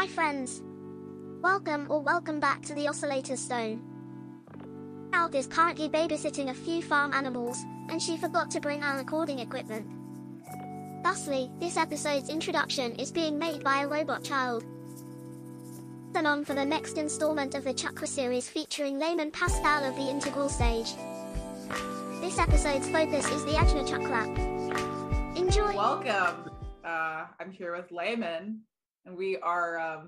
Hi friends! Welcome back to the Oscillator Stone. Alec is currently babysitting a few farm animals, and she forgot to bring our recording equipment. Thusly, this episode's introduction is being made by a robot child. Listen on for the next installment of the Chakra series featuring Layman Pascal of the Integral Stage. This episode's focus is the Ajna Chakra. Enjoy! Welcome! I'm here with Layman. And we are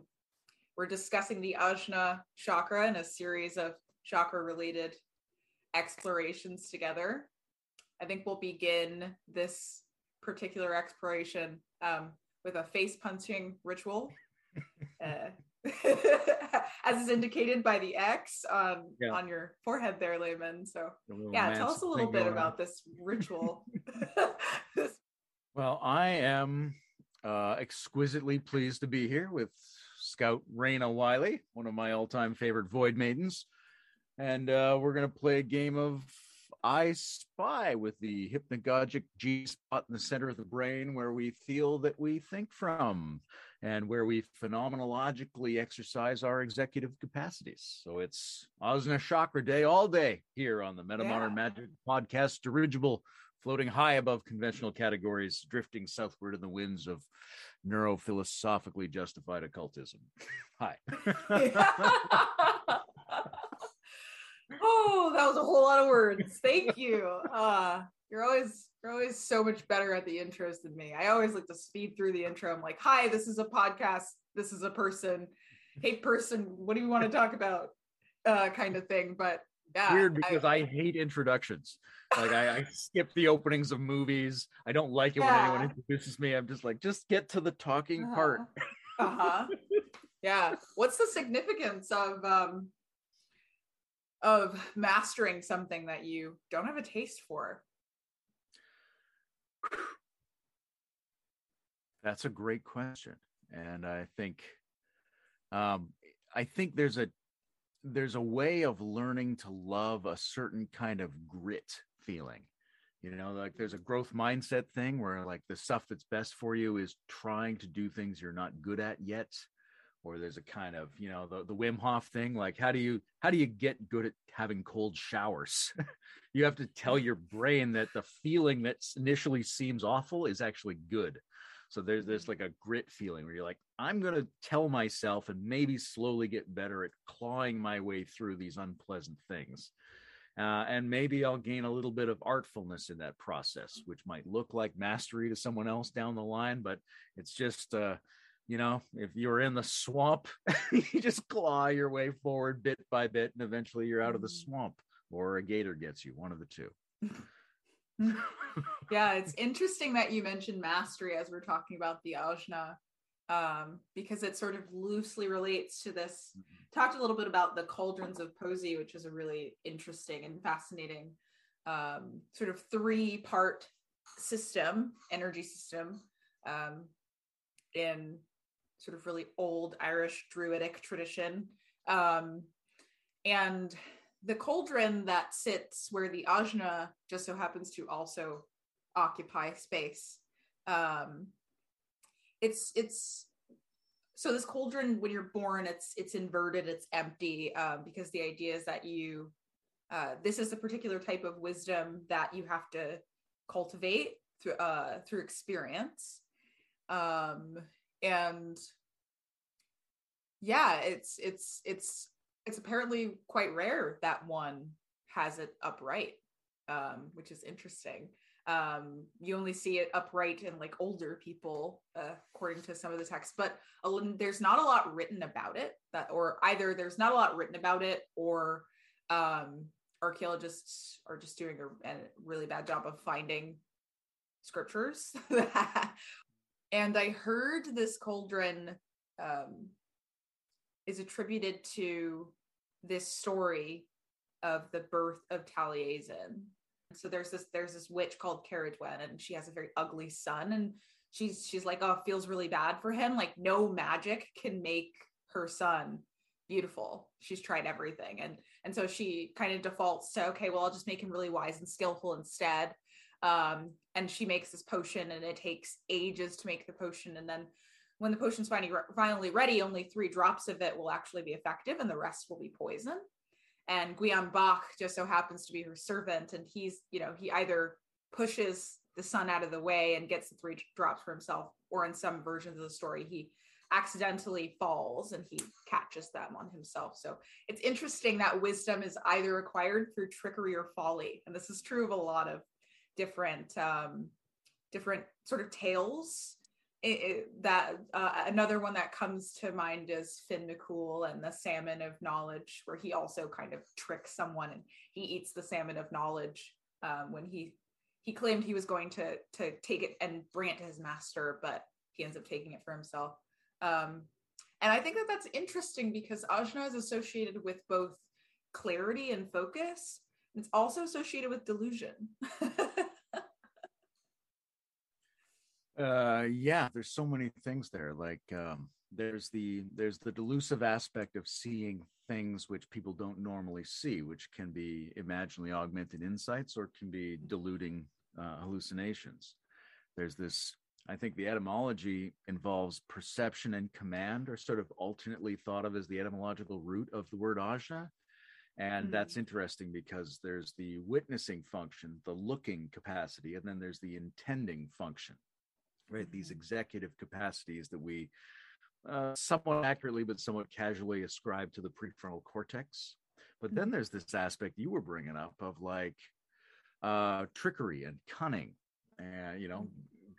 we're discussing the Ajna Chakra and a series of chakra-related explorations together. I think we'll begin this particular exploration with a face-punching ritual, as is indicated by the X on your forehead there, Layman. So, tell us a little bit about this ritual. Well, I am exquisitely pleased to be here with Scout Raina Wiley, one of my all-time favorite Void Maidens, and we're going to play a game of I Spy with the hypnagogic G-spot in the center of the brain where we feel that we think from and where we phenomenologically exercise our executive capacities. So it's Ajna Chakra Day all day here on the Metamodern Magic Podcast, dirigible floating high above conventional categories, drifting southward in the winds of neurophilosophically justified occultism. Hi. Oh, that was a whole lot of words. Thank you. You're always so much better at the intros than me. I always like to speed through the intro. I'm like, hi, this is a podcast. This is a person. Hey, person, what do you want to talk about? Kind of thing. But yeah, weird because I hate introductions. Like I skip the openings of movies. I don't like it when anyone introduces me. I'm just like, just get to the talking part. Yeah. What's the significance of mastering something that you don't have a taste for? That's a great question, and I think there's a way of learning to love a certain kind of grit feeling, you know, like there's a growth mindset thing where like the stuff that's best for you is trying to do things you're not good at yet. Or there's a kind of, you know, the Wim Hof thing, like how do you get good at having cold showers? You have to tell your brain that the feeling that initially seems awful is actually good. So there's like a grit feeling where you're like, I'm going to tell myself and maybe slowly get better at clawing my way through these unpleasant things. And maybe I'll gain a little bit of artfulness in that process, which might look like mastery to someone else down the line. But it's just, you know, if you're in the swamp, you just claw your way forward bit by bit. And eventually you're out of the swamp, or a gator gets you, one of the two. Yeah, it's interesting that you mentioned mastery as we're talking about the Ajna, because it sort of loosely relates to this. Talked a little bit about the cauldrons of Posey, which is a really interesting and fascinating sort of three-part system, energy system, in sort of really old Irish Druidic tradition. And the cauldron that sits where the Ajna just so happens to also occupy space. It's so this cauldron, when you're born, it's inverted, it's empty, because the idea is that you, this is a particular type of wisdom that you have to cultivate through experience. And yeah, it's apparently quite rare that one has it upright, which is interesting. You only see it upright in like older people, according to some of the texts, but there's not a lot written about it, or archaeologists are just doing a really bad job of finding scriptures. And I heard this cauldron is attributed to this story of the birth of Taliesin. So there's this witch called Ceridwen, and she has a very ugly son, and she's like, oh, feels really bad for him. Like no magic can make her son beautiful. She's tried everything. And so she kind of defaults to, okay, well, I'll just make him really wise and skillful instead. And she makes this potion, and it takes ages to make the potion. And then when the potion's finally ready, only 3 drops of it will actually be effective and the rest will be poison. And Guyon Bach just so happens to be her servant. And he's, you know, he either pushes the sun out of the way and gets the 3 drops for himself, or in some versions of the story, he accidentally falls and he catches them on himself. So it's interesting that wisdom is either acquired through trickery or folly. And this is true of a lot of different, different sort of tales. Another one that comes to mind is Finn McCool and the Salmon of Knowledge, where he also kind of tricks someone and he eats the Salmon of Knowledge when he claimed he was going to take it and bring it to his master, but he ends up taking it for himself. And I think that that's interesting because Ajna is associated with both clarity and focus. It's also associated with delusion. Yeah, there's so many things there. Like there's the delusive aspect of seeing things which people don't normally see, which can be imaginally augmented insights or can be deluding hallucinations. There's this, I think the etymology involves perception and command are sort of alternately thought of as the etymological root of the word ajna. And that's interesting because there's the witnessing function, the looking capacity, and then there's the intending function. Right, these executive capacities that we somewhat accurately but somewhat casually ascribe to the prefrontal cortex. But then there's this aspect you were bringing up of like trickery and cunning. And, you know,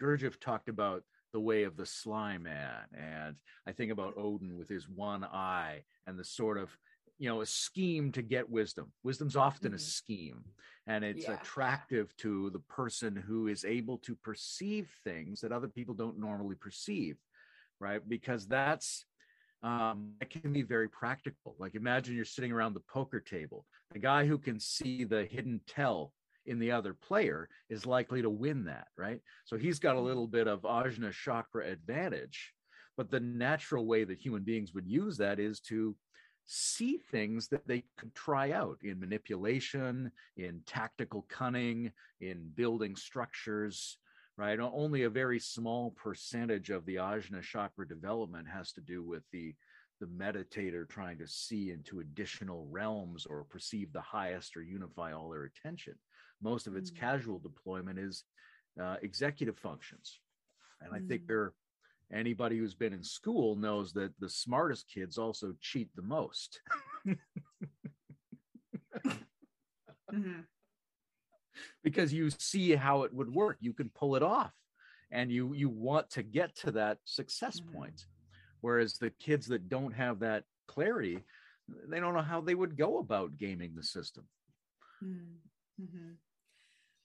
Gurdjieff talked about the way of the sly man. And I think about Odin with his one eye and the sort of, you know, a scheme to get wisdom. Wisdom's often a scheme, and it's attractive to the person who is able to perceive things that other people don't normally perceive, right? Because that's, it can be very practical. Like imagine you're sitting around the poker table. The guy who can see the hidden tell in the other player is likely to win that, right? So he's got a little bit of Ajna chakra advantage, but the natural way that human beings would use that is to see things that they could try out in manipulation, in tactical cunning, in building structures, right? Only a very small percentage of the Ajna chakra development has to do with the meditator trying to see into additional realms or perceive the highest or unify all their attention. Most of its casual deployment is executive functions. And I think they're anybody who's been in school knows that the smartest kids also cheat the most. Because you see how it would work. You can pull it off and you want to get to that success point. Whereas the kids that don't have that clarity, they don't know how they would go about gaming the system.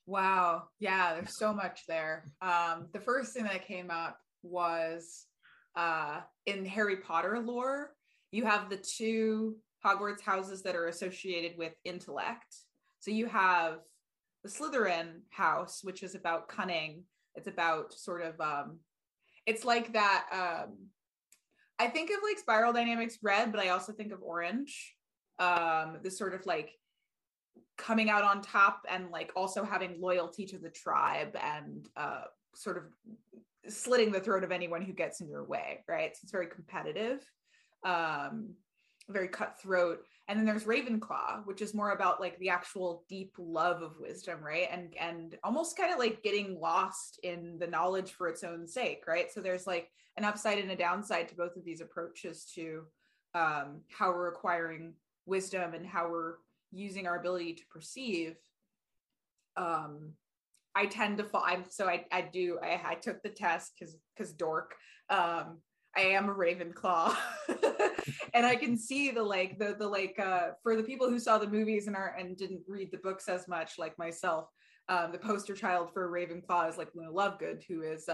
Wow. Yeah, there's so much there. The first thing that came up was in Harry Potter lore, you have the 2 Hogwarts houses that are associated with intellect. So you have the Slytherin house, which is about cunning. It's about sort of, it's like that, I think of like Spiral Dynamics Red, but I also think of Orange, this sort of like coming out on top and like also having loyalty to the tribe and sort of slitting the throat of anyone who gets in your way, right? So it's very competitive, very cutthroat. And then there's Ravenclaw, which is more about like the actual deep love of wisdom, right? And almost kind of like getting lost in the knowledge for its own sake, right? So there's like an upside and a downside to both of these approaches to how we're acquiring wisdom and how we're using our ability to perceive. I tend to fall. I took the test because dork. I am a Ravenclaw, and I can see the for the people who saw the movies and didn't read the books as much, like myself, the poster child for Ravenclaw is like Luna Lovegood, who is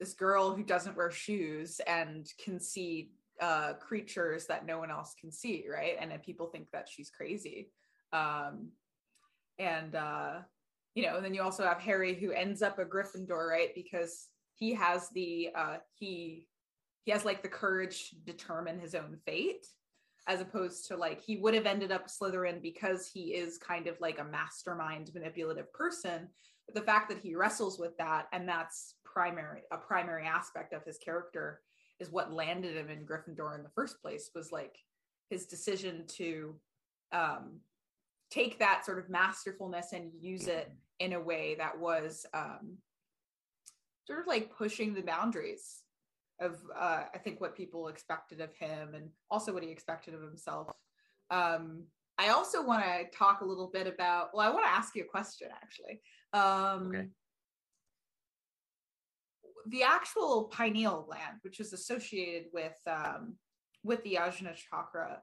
this girl who doesn't wear shoes and can see creatures that no one else can see, right? And then people think that she's crazy, you know, and then you also have Harry, who ends up a Gryffindor, right? Because he has the he has like the courage to determine his own fate, as opposed to like he would have ended up Slytherin because he is kind of like a mastermind, manipulative person. But the fact that he wrestles with that, and that's a primary aspect of his character is what landed him in Gryffindor in the first place, was like his decision to take that sort of masterfulness and use it in a way that was sort of like pushing the boundaries of I think what people expected of him and also what he expected of himself. I also want to talk a little bit about, well, I want to ask you a question actually. Okay. The actual pineal gland, which is associated with the Ajna Chakra,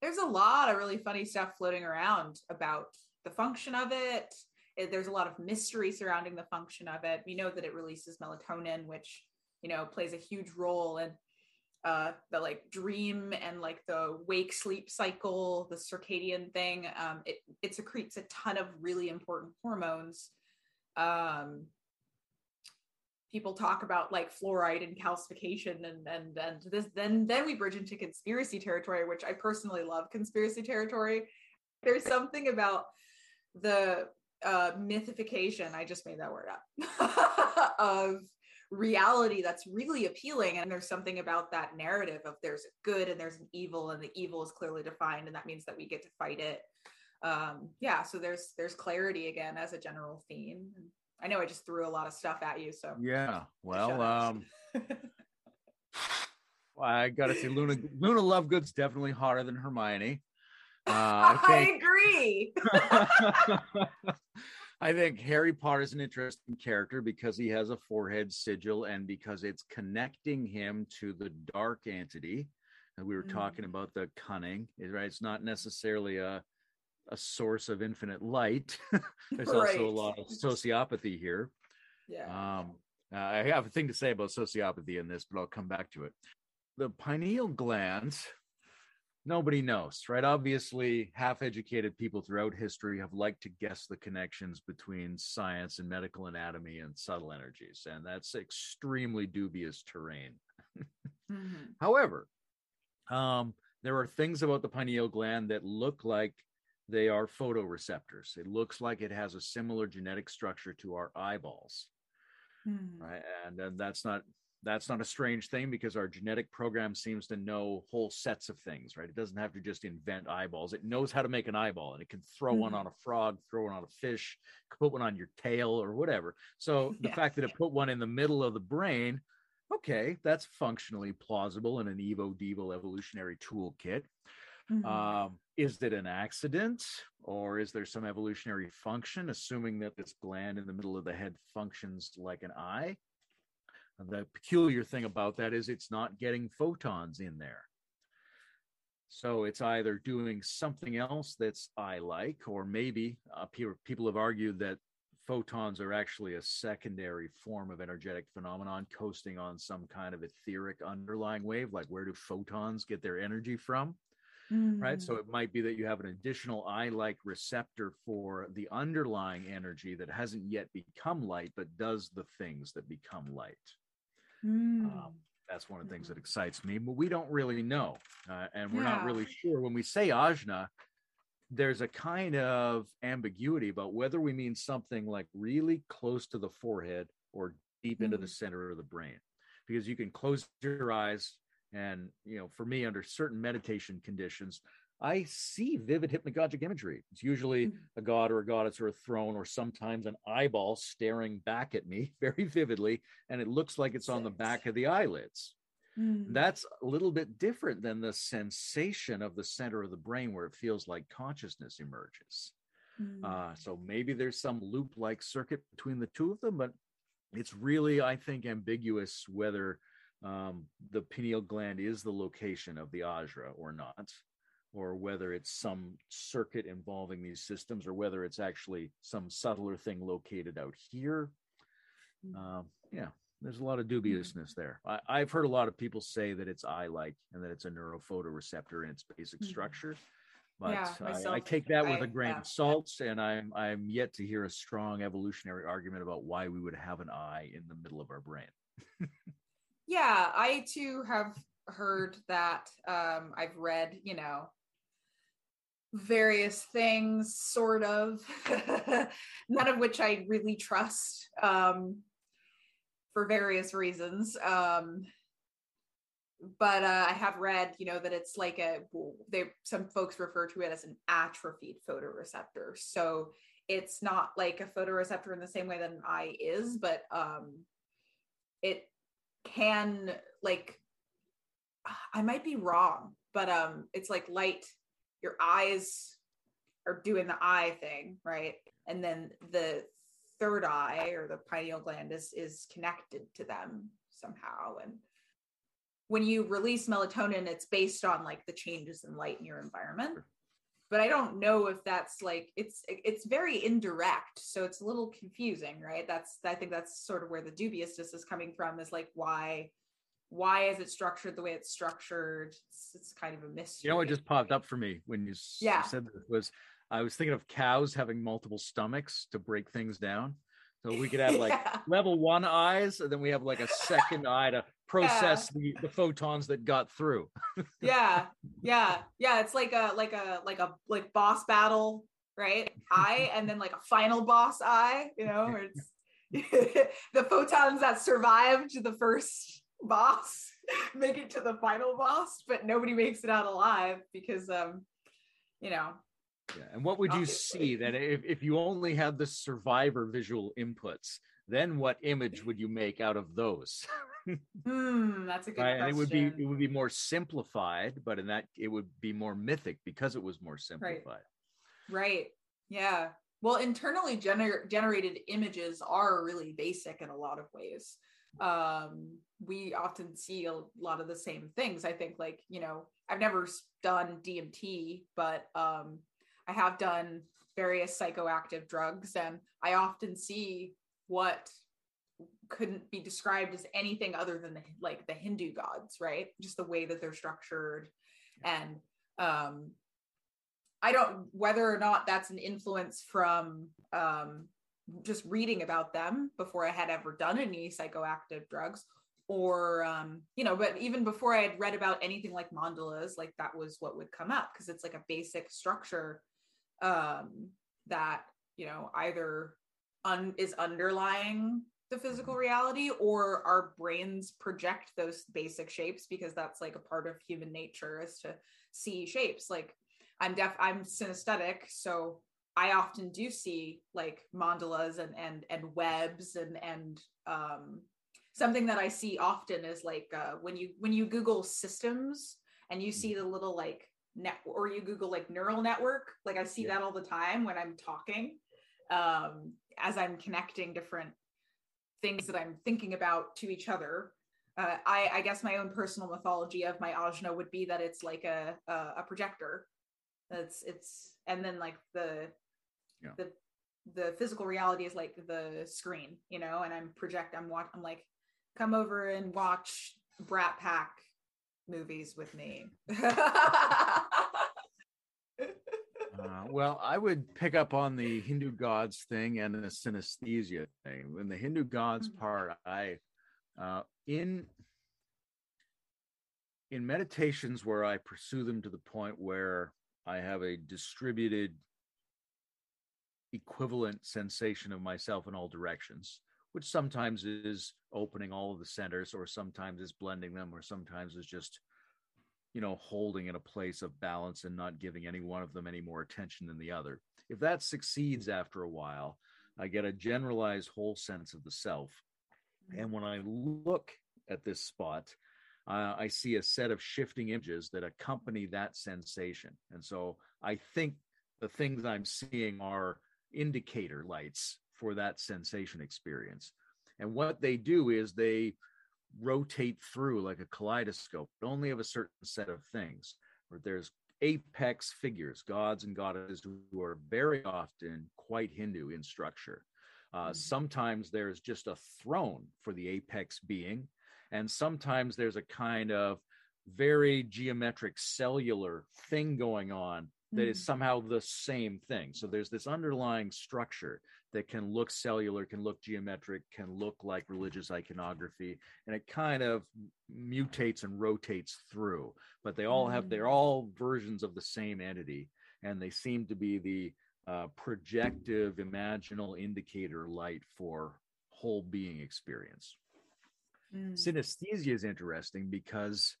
there's a lot of really funny stuff floating around about the function of it. There's a lot of mystery surrounding the function of it. We know that it releases melatonin, which, you know, plays a huge role in the like dream and like the wake sleep cycle, the circadian thing. It secretes a ton of really important hormones. People talk about like fluoride and calcification and this, then we bridge into conspiracy territory, which I personally love conspiracy territory. There's something about the mythification, I just made that word up, of reality that's really appealing. And there's something about that narrative of there's good and there's an evil, and the evil is clearly defined, and that means that we get to fight it. So there's clarity again as a general theme. I know I just threw a lot of stuff at you, so yeah. Well, I gotta say, Luna Lovegood's definitely hotter than Hermione. I agree. I think Harry Potter is an interesting character because he has a forehead sigil and because it's connecting him to the dark entity. And we were talking about the cunning, right? It's not necessarily a source of infinite light. There's also a lot of sociopathy here. Yeah. I have a thing to say about sociopathy in this, but I'll come back to it. The pineal glands, nobody knows, right? Obviously, half-educated people throughout history have liked to guess the connections between science and medical anatomy and subtle energies, and that's extremely dubious terrain. Mm-hmm. However, there are things about the pineal gland that look like they are photoreceptors. It looks like it has a similar genetic structure to our eyeballs, right? And that's not a strange thing because our genetic program seems to know whole sets of things, right? It doesn't have to just invent eyeballs. It knows how to make an eyeball, and it can throw one on a frog, throw one on a fish, put one on your tail or whatever. So the fact that it put one in the middle of the brain, okay, that's functionally plausible in an evo-devo evolutionary toolkit. Mm-hmm. Is it an accident, or is there some evolutionary function, assuming that this gland in the middle of the head functions like an eye? The peculiar thing about that is it's not getting photons in there. So it's either doing something else that's eye-like, or maybe people have argued that photons are actually a secondary form of energetic phenomenon coasting on some kind of etheric underlying wave, like where do photons get their energy from? Right? So it might be that you have an additional eye-like receptor for the underlying energy that hasn't yet become light, but does the things that become light. That's one of the things that excites me, but we don't really know. And we're not really sure. When we say ajna, there's a kind of ambiguity about whether we mean something like really close to the forehead or deep into the center of the brain, because you can close your eyes. And, you know, for me, under certain meditation conditions, I see vivid hypnagogic imagery. It's usually a god or a goddess or a throne, or sometimes an eyeball staring back at me very vividly. And it looks like it's on the back of the eyelids. That's a little bit different than the sensation of the center of the brain where it feels like consciousness emerges. So maybe there's some loop-like circuit between the two of them, but it's really, I think, ambiguous whether the pineal gland is the location of the ajna or not, or whether it's some circuit involving these systems, or whether it's actually some subtler thing located out here. There's a lot of dubiousness there. I've heard a lot of people say that it's eye-like and that it's a neurophotoreceptor in its basic structure, but I take that with a grain of salt, and I'm yet to hear a strong evolutionary argument about why we would have an eye in the middle of our brain. Yeah, I too have heard that. I've read, you know, various things, sort of, none of which I really trust. for various reasons. But I have read, that it's like some folks refer to it as an atrophied photoreceptor. So it's not like a photoreceptor in the same way that an eye is, but it can, like, I might be wrong, but it's like light, your eyes are doing the eye thing, right? And then the third eye or the pineal gland is connected to them somehow. And when you release melatonin, it's based on like the changes in light in your environment. But I don't know if that's like, it's very indirect. So it's a little confusing, right? I think that's sort of where the dubiousness is coming from, is like, why is it structured the way it's structured? It's kind of a mystery. What just popped up for me when you said this was, I was thinking of cows having multiple stomachs to break things down. So we could have like level one eyes, and then we have like a second eye to process the photons that got through. Yeah. It's like boss battle, right? Eye, and then like a final boss eye, where it's the photons that survived the first boss make it to the final boss, but nobody makes it out alive because, Yeah. And what would you see that if you only had the survivor visual inputs, then what image would you make out of those? That's a good question. And it would be more simplified, but in that it would be more mythic because it was more simplified. Right. Yeah. Well, internally generated images are really basic in a lot of ways. We often see a lot of the same things. I think I've never done DMT, but I have done various psychoactive drugs, and I often see what couldn't be described as anything other than the Hindu gods, right? Just the way that they're structured. And I don't, whether or not that's an influence from just reading about them before I had ever done any psychoactive drugs, or, but even before I had read about anything like mandalas, like that was what would come up, because it's like a basic structure that, either is underlying the physical reality, or our brains project those basic shapes, because that's like a part of human nature, is to see shapes. Like I'm synesthetic, so I often do see like mandalas and webs and something that I see often is like when you Google systems and you see the little like net, or you Google like neural network, like I see that all the time when I'm talking, as I'm connecting different things that I'm thinking about to each other. I guess my own personal mythology of my ajna would be that it's like a projector. The physical reality is like the screen, and I'm like, come over and watch Brat Pack movies with me. Well, I would pick up on the Hindu gods thing and the synesthesia thing. In the Hindu gods part, in meditations where I pursue them to the point where I have a distributed equivalent sensation of myself in all directions, which sometimes is opening all of the centers, or sometimes is blending them, or sometimes is just, holding in a place of balance and not giving any one of them any more attention than the other. If that succeeds after a while, I get a generalized whole sense of the self. And when I look at this spot, I see a set of shifting images that accompany that sensation. And so I think the things I'm seeing are indicator lights for that sensation experience. And what they do is they rotate through like a kaleidoscope, but only of a certain set of things, where there's apex figures, gods and goddesses, who are very often quite Hindu in structure. Sometimes there's just a throne for the apex being, and sometimes there's a kind of very geometric cellular thing going on that is somehow the same thing. So there's this underlying structure that can look cellular, can look geometric, can look like religious iconography, and it kind of mutates and rotates through. But they all have, they're all versions of the same entity, and they seem to be the projective, imaginal indicator light for whole being experience. Synesthesia is interesting because,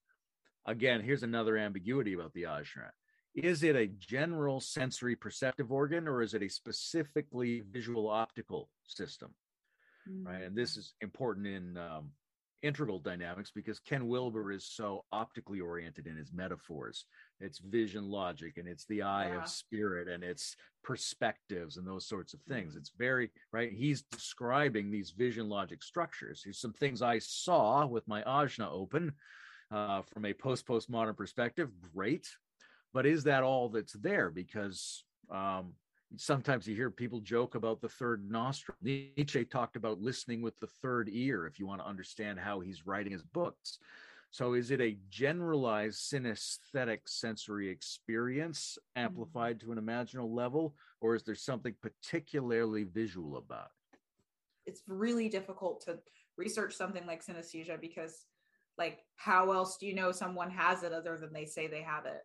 again, here's another ambiguity about the Ajna. Is it a general sensory perceptive organ, or is it a specifically visual optical system? Right. And this is important in integral dynamics because Ken Wilber is so optically oriented in his metaphors. It's vision logic, and it's the eye of spirit, and it's perspectives and those sorts of things. It's very right. He's describing these vision logic structures. Here's some things I saw with my Ajna open from a postmodern perspective. Great. But is that all that's there? Because sometimes you hear people joke about the third nostril. Nietzsche talked about listening with the third ear if you want to understand how he's writing his books. So is it a generalized synesthetic sensory experience amplified to an imaginal level, or is there something particularly visual about it? It's really difficult to research something like synesthesia because, like, how else do you know someone has it other than they say they have it?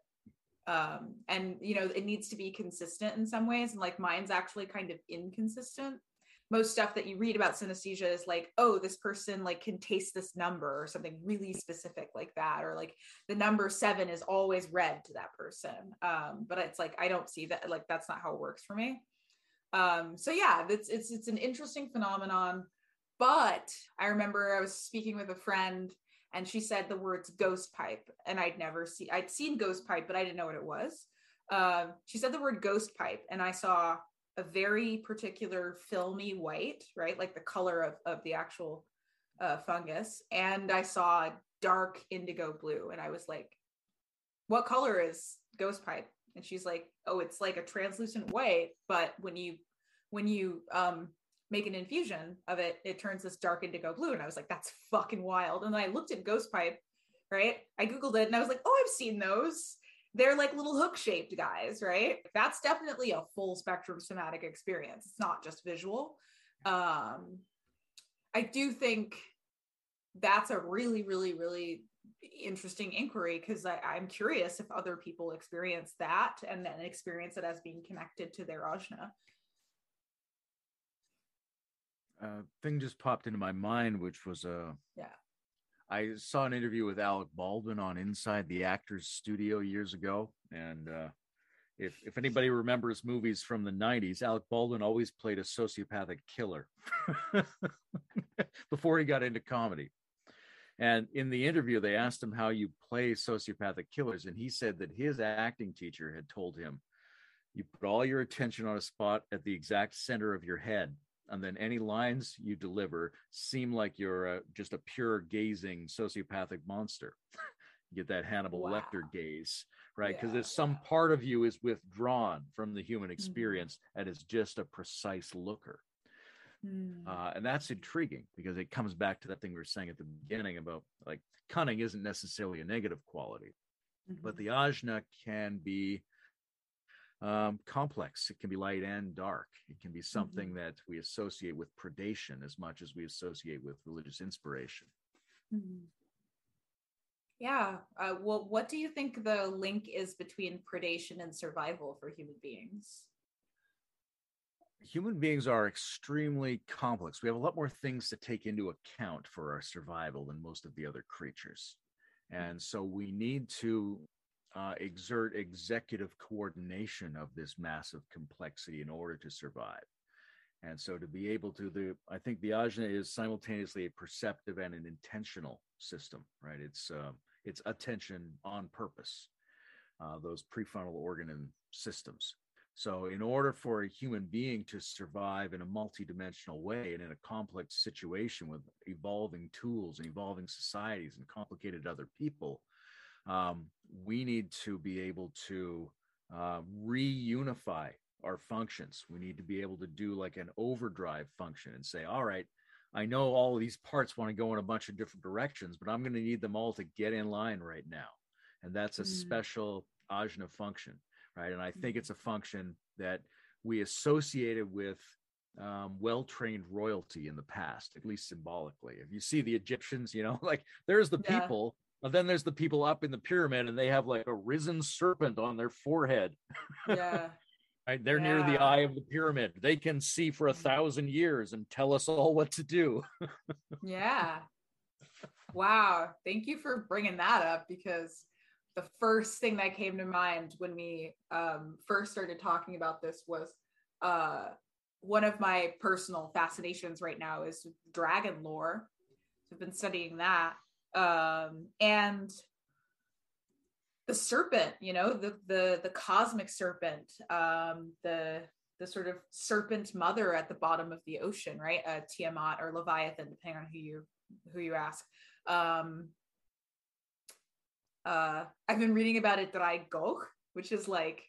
And, you know, it needs to be consistent in some ways. And like mine's actually kind of inconsistent. Most stuff that you read about synesthesia is like, oh, this person like can taste this number or something really specific like that. Or like the number 7 is always red to that person. But it's like, I don't see that, like, that's not how it works for me. So yeah, it's an interesting phenomenon, but I remember I was speaking with a friend and she said the words ghost pipe, and I'd seen ghost pipe, but I didn't know what it was. She said the word ghost pipe, and I saw a very particular filmy white, right? Like the color of the actual fungus. And I saw dark indigo blue, and I was like, what color is ghost pipe? And she's like, oh, it's like a translucent white, but when you make an infusion of it, it turns this dark indigo blue. And I was like, that's fucking wild. And then I looked at ghost pipe, right? I Googled it and I was like, oh, I've seen those. They're like little hook-shaped guys, right? That's definitely a full spectrum somatic experience. It's not just visual. I do think that's a really, really, really interesting inquiry because I'm curious if other people experience that and then experience it as being connected to their Ajna. Thing just popped into my mind, which was I saw an interview with Alec Baldwin on Inside the Actors Studio years ago, and if anybody remembers movies from the 90s, Alec Baldwin always played a sociopathic killer before he got into comedy. And in the interview they asked him how you play sociopathic killers, and he said that his acting teacher had told him you put all your attention on a spot at the exact center of your head, and then any lines you deliver seem like you're just a pure gazing sociopathic monster. You get that Hannibal Lecter gaze, right? Because there's some part of you is withdrawn from the human experience and is just a precise looker. And that's intriguing because it comes back to that thing we were saying at the beginning about like cunning isn't necessarily a negative quality, but the Ajna can be complex. It can be light and dark. It can be something that we associate with predation as much as we associate with religious inspiration. Well, what do you think the link is between predation and survival for human beings? Human beings are extremely complex. We have a lot more things to take into account for our survival than most of the other creatures. And so we need to exert executive coordination of this massive complexity in order to survive. And so to be able to I think the Ajna is simultaneously a perceptive and an intentional system, right? It's attention on purpose, those prefrontal organ systems. So in order for a human being to survive in a multidimensional way and in a complex situation with evolving tools and evolving societies and complicated other people, we need to be able to reunify our functions. We need to be able to do like an overdrive function and say, all right, I know all of these parts want to go in a bunch of different directions, but I'm going to need them all to get in line right now. And that's a special Ajna function, right? And I think it's a function that we associated with well-trained royalty in the past, at least symbolically. If you see the Egyptians, you know, like there's the people. And then there's the people up in the pyramid, and they have like a risen serpent on their forehead. Right? They're near the eye of the pyramid. They can see for 1,000 years and tell us all what to do. Wow. Thank you for bringing that up, because the first thing that came to mind when we first started talking about this was one of my personal fascinations right now is dragon lore. So I've been studying that. And the serpent, you know, the cosmic serpent, the sort of serpent mother at the bottom of the ocean, right? Tiamat or Leviathan, depending on who you ask. I've been reading about it, Draigogh, which is like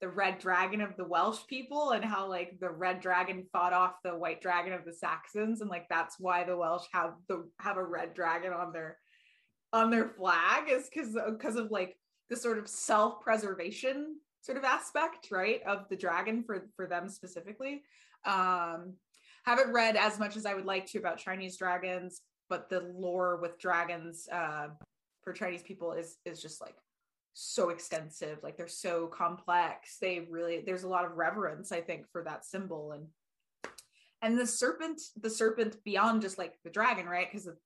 the red dragon of the Welsh people, and how like the red dragon fought off the white dragon of the Saxons, and like that's why the Welsh have a red dragon on their flag, is because of like the sort of self-preservation sort of aspect, right, of the dragon for them specifically. Haven't read as much as I would like to about Chinese dragons, but the lore with dragons for Chinese people is just like so extensive. Like they're so complex. There's a lot of reverence, I think, for that symbol. And the serpent beyond just like the dragon, right? Because the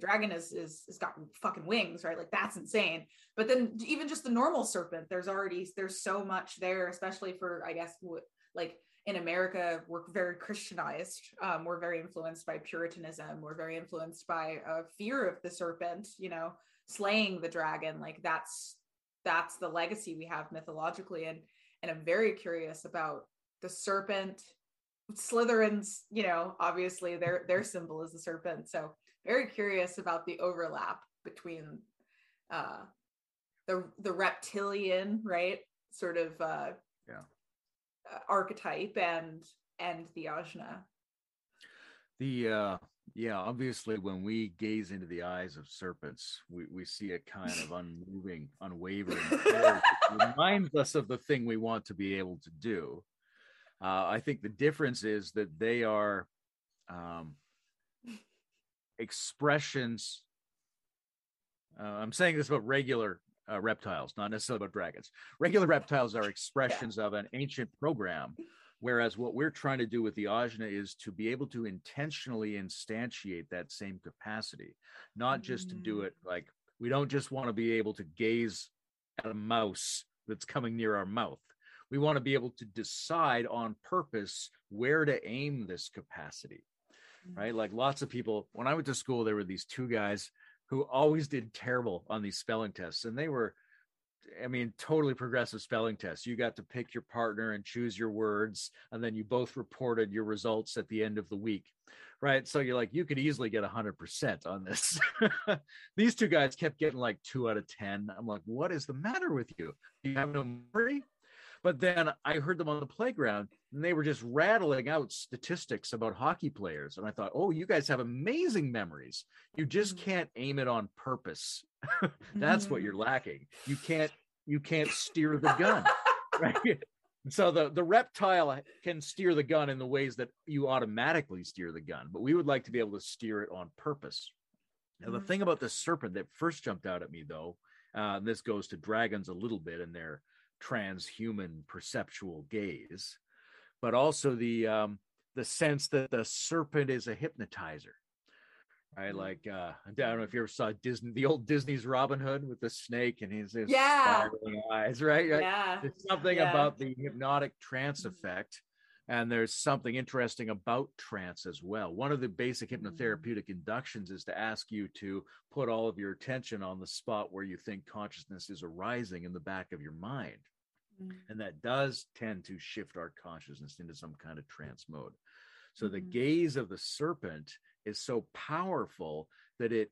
dragon is got fucking wings, right? Like that's insane. But then even just the normal serpent, there's so much there, especially for, I guess, like in America, we're very Christianized. We're very influenced by Puritanism. We're very influenced by fear of the serpent, you know, slaying the dragon. Like that's the legacy we have mythologically. And I'm very curious about the serpent. Slytherins, you know, obviously their symbol is the serpent. So very curious about the overlap between the reptilian, right, sort of archetype and the Ajna. Obviously when we gaze into the eyes of serpents, we see a kind of unmoving, unwavering that reminds us of the thing we want to be able to do. I think the difference is that they are expressions. I'm saying this about regular reptiles, not necessarily about dragons. Regular reptiles are expressions of an ancient program, whereas what we're trying to do with the Ajna is to be able to intentionally instantiate that same capacity, not just to do it like, we don't just want to be able to gaze at a mouse that's coming near our mouth. We want to be able to decide on purpose where to aim this capacity, right? Like lots of people, when I went to school, there were these two guys who always did terrible on these spelling tests. And they were, I mean, totally progressive spelling tests. You got to pick your partner and choose your words. And then you both reported your results at the end of the week, right? So you're like, you could easily get 100% on this. These two guys kept getting like 2 out of 10. I'm like, what is the matter with you? Do you have no memory? But then I heard them on the playground and they were just rattling out statistics about hockey players. And I thought, oh, you guys have amazing memories. You just can't aim it on purpose. That's what you're lacking. You can't steer the gun, right? So the reptile can steer the gun in the ways that you automatically steer the gun, but we would like to be able to steer it on purpose. Now, the thing about the serpent that first jumped out at me though, this goes to dragons a little bit in their transhuman perceptual gaze, but also the sense that the serpent is a hypnotizer, right? Like I don't know if you ever saw the old Disney's Robin Hood with the snake and his spiraling eyes, right? Yeah, there's something about the hypnotic trance effect, and there's something interesting about trance as well. One of the basic hypnotherapeutic inductions is to ask you to put all of your attention on the spot where you think consciousness is arising in the back of your mind. And that does tend to shift our consciousness into some kind of trance mode. So the gaze of the serpent is so powerful that it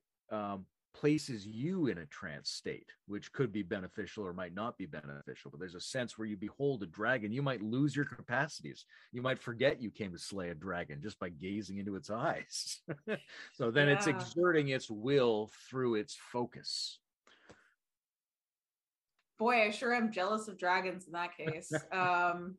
places you in a trance state, which could be beneficial or might not be beneficial. But there's a sense where you behold a dragon, you might lose your capacities. You might forget you came to slay a dragon just by gazing into its eyes. So then it's exerting its will through its focus. Boy, I sure am jealous of dragons in that case. I'm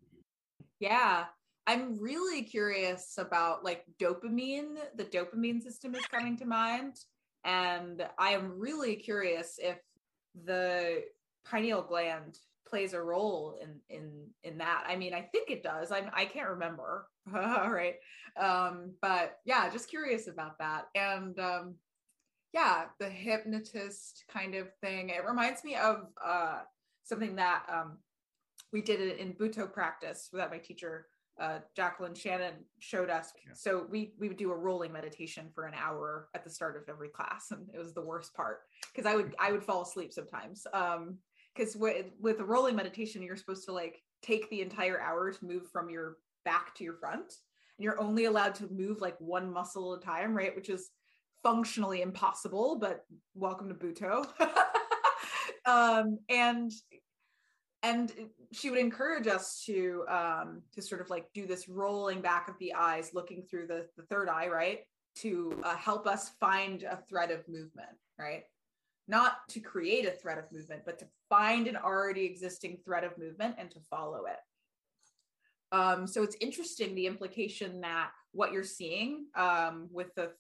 really curious about like dopamine. The dopamine system is coming to mind. And I am really curious if the pineal gland plays a role in that. I mean, I think it does. I can't remember. All right. But yeah, just curious about that. And yeah, the hypnotist kind of thing. It reminds me of something that we did it in Butoh practice that my teacher, Jacqueline Shannon, showed us. Yeah. So we would do a rolling meditation for an hour at the start of every class. And it was the worst part because I would fall asleep sometimes. Because with a rolling meditation, you're supposed to like take the entire hour to move from your back to your front. And you're only allowed to move like one muscle at a time, right? Which is functionally impossible, but welcome to Butoh. And she would encourage us to sort of like do this rolling back of the eyes, looking through the third eye, right? To help us find a thread of movement, right? Not to create a thread of movement, but to find an already existing thread of movement and to follow it. So it's interesting, the implication that what you're seeing with the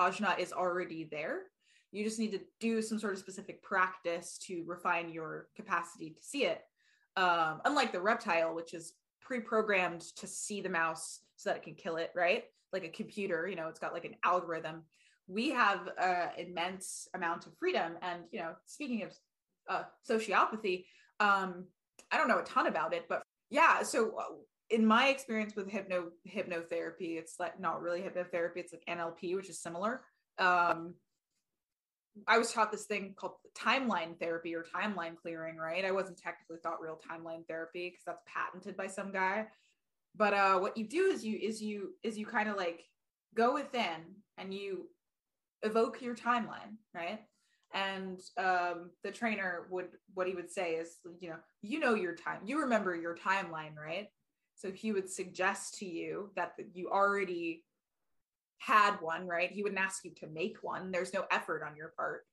ajna is already there. You just need to do some sort of specific practice to refine your capacity to see it. Unlike the reptile, which is pre-programmed to see the mouse so that it can kill it, right? Like a computer, you know, it's got like an algorithm. We have an immense amount of freedom. And, you know, speaking of sociopathy, I don't know a ton about it, but yeah. So in my experience with hypnotherapy, it's like not really hypnotherapy. It's like NLP, which is similar. I was taught this thing called timeline therapy or timeline clearing, right? I wasn't technically taught real timeline therapy because that's patented by some guy. But what you do is you kind of like go within and you evoke your timeline, right? And the trainer what he would say is, you know your time, you remember your timeline, right? So he would suggest to you that you already had one, right? He wouldn't ask you to make one. There's no effort on your part.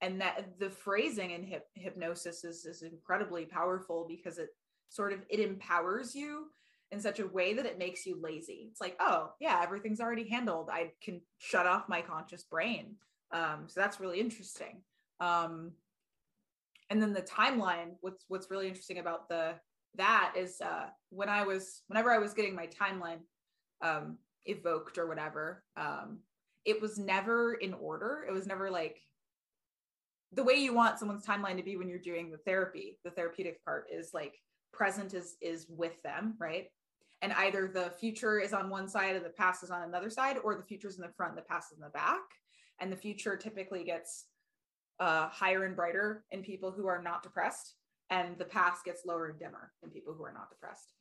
And that the phrasing in hypnosis is incredibly powerful because it sort of, it empowers you in such a way that it makes you lazy. It's like, oh yeah, everything's already handled. I can shut off my conscious brain. So that's really interesting. And then the timeline, what's really interesting about that is whenever I was getting my timeline evoked or whatever, it was never in order. It was never like the way you want someone's timeline to be when you're doing the therapy. The therapeutic part is like present is with them, right? And either the future is on one side and the past is on another side, or the future is in the front and the past is in the back. And the future typically gets higher and brighter in people who are not depressed, and the past gets lower and dimmer in people who are not depressed.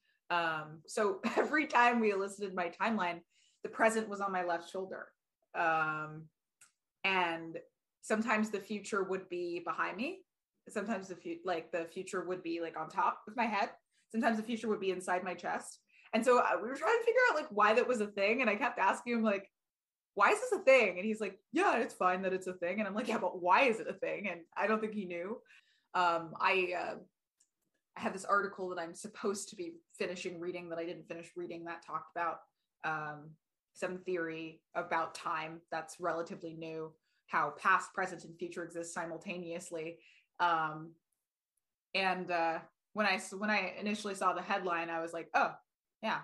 So every time we elicited my timeline, the present was on my left shoulder. And sometimes the future would be behind me. Sometimes the future would be like on top of my head. Sometimes the future would be inside my chest. And so we were trying to figure out like why that was a thing. And I kept asking him like, why is this a thing? And he's like, yeah, it's fine that it's a thing. And I'm like, yeah, but why is it a thing? And I don't think he knew. I have this article that I'm supposed to be finishing reading that I didn't finish reading that talked about some theory about time that's relatively new, how past, present, and future exist simultaneously. And when I initially saw the headline, I was like, oh yeah.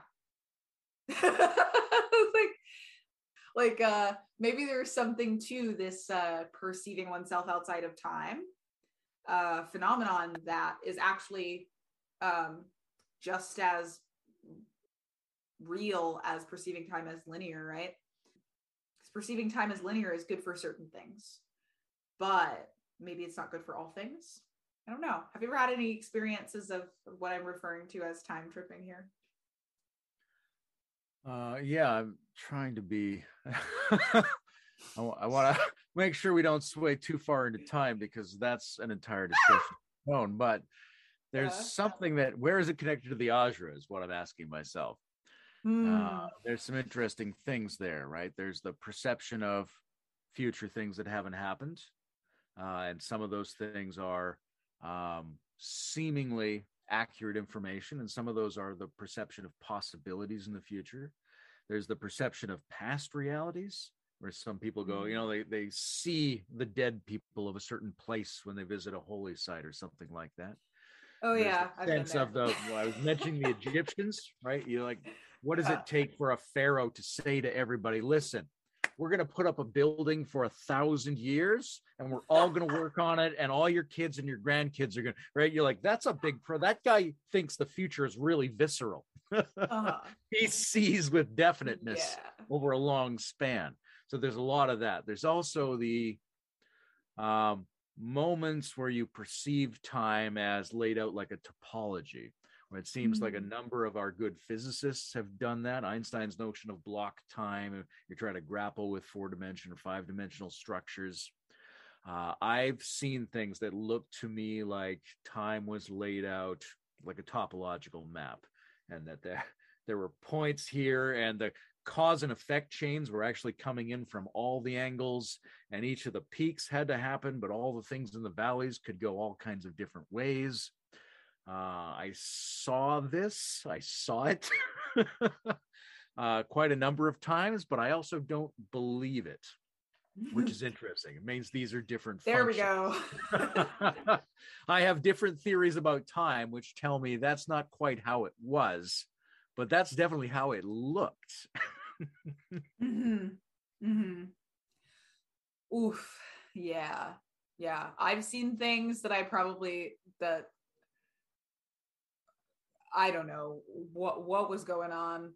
Like maybe there's something to this perceiving oneself outside of time phenomenon that is actually just as real as perceiving time as linear, right? Because perceiving time as linear is good for certain things, but maybe it's not good for all things. I don't know. Have you ever had any experiences of what I'm referring to as time tripping here? Yeah, I'm trying to be, I want to make sure we don't sway too far into time because that's an entire discussion alone. But there's something that, where is it connected to the ajna is what I'm asking myself. There's some interesting things there, right? There's the perception of future things that haven't happened. And some of those things are seemingly accurate information, and some of those are the perception of possibilities in the future. There's the perception of past realities, where some people go, they see the dead people of a certain place when they visit a holy site or something like that. Oh, there's the sense of I was mentioning the Egyptians, right? You're like, what does it take for a pharaoh to say to everybody, listen, we're going to put up a building for 1,000 years and we're all going to work on it. And all your kids and your grandkids are going to, right? You're like, that's a big pro. That guy thinks the future is really visceral. Uh-huh. He sees with definiteness over a long span. So there's a lot of that. There's also the moments where you perceive time as laid out like a topology. It seems like a number of our good physicists have done that. Einstein's notion of block time, you're trying to grapple with 4-dimensional or 5-dimensional structures. I've seen things that look to me like time was laid out like a topological map, and that there were points here, and the cause and effect chains were actually coming in from all the angles, and each of the peaks had to happen, but all the things in the valleys could go all kinds of different ways. I saw it quite a number of times, but I also don't believe it, which is interesting. It means these are different functions. There we go. I have different theories about time, which tell me that's not quite how it was, but that's definitely how it looked. Oof. Yeah. Yeah. I've seen things that I don't know what was going on.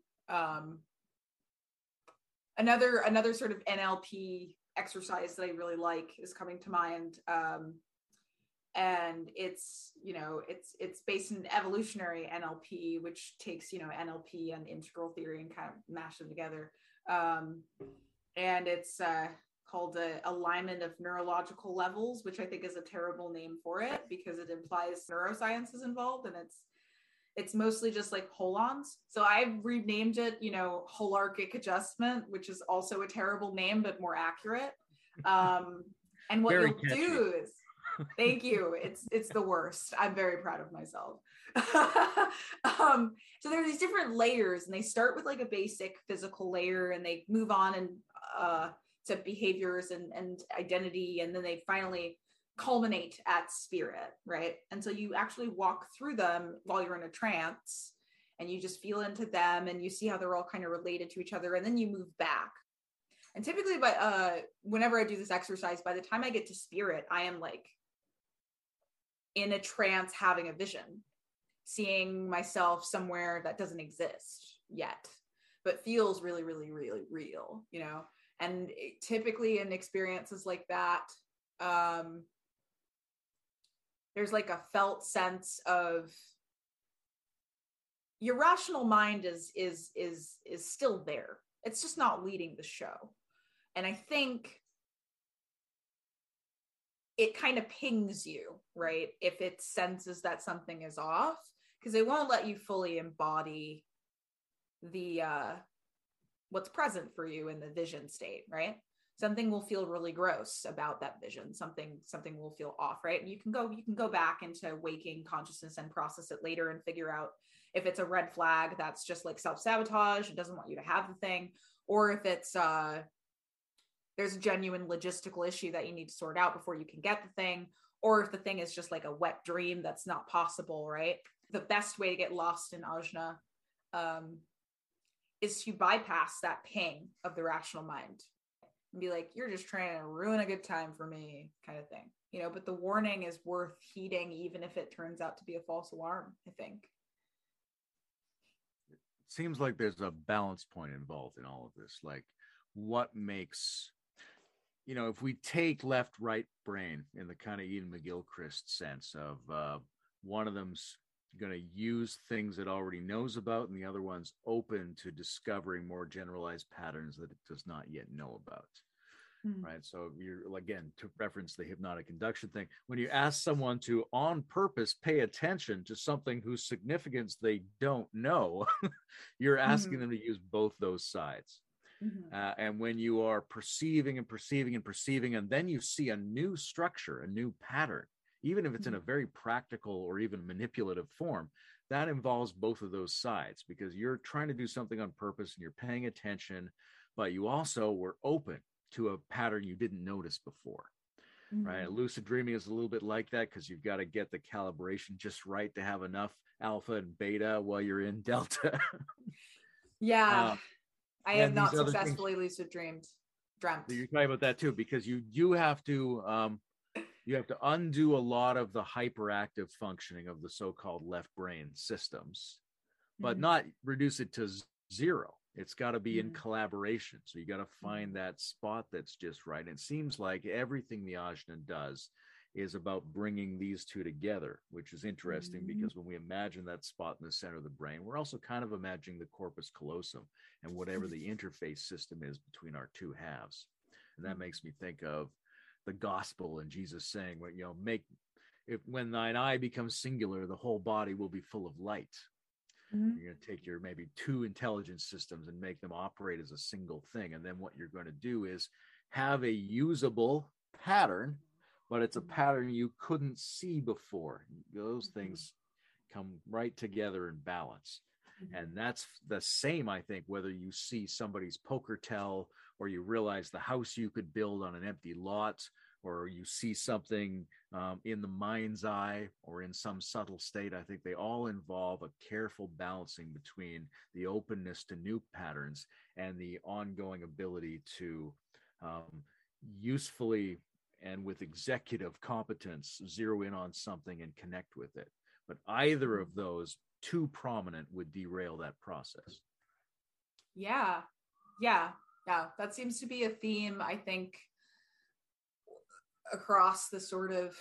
Another sort of NLP exercise that I really like is coming to mind. And it's based in evolutionary NLP, which takes, NLP and integral theory and kind of mash them together. And it's called alignment of neurological levels, which I think is a terrible name for it because it implies neuroscience is involved, and it's mostly just like holons. So I've renamed it, holarchic adjustment, which is also a terrible name, but more accurate. And what very you'll catchy. Do is, thank you. It's the worst. I'm very proud of myself. So there are these different layers, and they start with like a basic physical layer, and they move on and to behaviors and identity. And then they finally culminate at spirit, right? And so you actually walk through them while you're in a trance, and you just feel into them, and you see how they're all kind of related to each other, and then you move back. And typically, but whenever I do this exercise, by the time I get to spirit, I am like in a trance, having a vision, seeing myself somewhere that doesn't exist yet, but feels really, really, really real, And typically in experiences like that, there's like a felt sense of your rational mind is still there. It's just not leading the show. And I think it kind of pings you, right? If it senses that something is off, because it won't let you fully embody the, what's present for you in the vision state, right? Something will feel really gross about that vision. Something will feel off, right? And you can go back into waking consciousness and process it later and figure out if it's a red flag that's just like self-sabotage, it doesn't want you to have the thing, or if it's there's a genuine logistical issue that you need to sort out before you can get the thing, or if the thing is just like a wet dream that's not possible, right? The best way to get lost in Ajna is to bypass that ping of the rational mind. And be like, you're just trying to ruin a good time for me, kind of thing, but the warning is worth heeding, even if it turns out to be a false alarm, I think. It seems like there's a balance point involved in all of this. Like what makes, if we take left, right brain in the kind of Eden McGilchrist sense of one of them's going to use things it already knows about, and the other one's open to discovering more generalized patterns that it does not yet know about. Right? So you're, again, to reference the hypnotic induction thing, when you ask someone to on purpose pay attention to something whose significance they don't know, you're asking them to use both those sides. And when you are perceiving, and then you see a new structure, a new pattern, even if it's in a very practical or even manipulative form, that involves both of those sides, because you're trying to do something on purpose and you're paying attention, but you also were open to a pattern you didn't notice before, right? Lucid dreaming is a little bit like that, because you've got to get the calibration just right to have enough alpha and beta while you're in delta. I have not successfully lucid dreamed. dreamt. So you're talking about that too, because you do have to undo a lot of the hyperactive functioning of the so-called left brain systems, but not reduce it to zero. It's got to be in collaboration. So you got to find that spot that's just right. And it seems like everything the Ajna does is about bringing these two together, which is interesting because when we imagine that spot in the center of the brain, we're also kind of imagining the corpus callosum and whatever the interface system is between our two halves. And that makes me think of the gospel and Jesus saying, well, you know, when thine eye becomes singular, the whole body will be full of light. You're going to take your maybe two intelligence systems and make them operate as a single thing. And then what you're going to do is have a usable pattern, but it's a pattern you couldn't see before. Those things come right together in balance. And that's the same, I think, whether you see somebody's poker tell or you realize the house you could build on an empty lot, or you see something in the mind's eye or in some subtle state. I think they all involve a careful balancing between the openness to new patterns and the ongoing ability to usefully and with executive competence zero in on something and connect with it. But either of those too prominent would derail that process. Yeah. That seems to be a theme, I think, across the sort of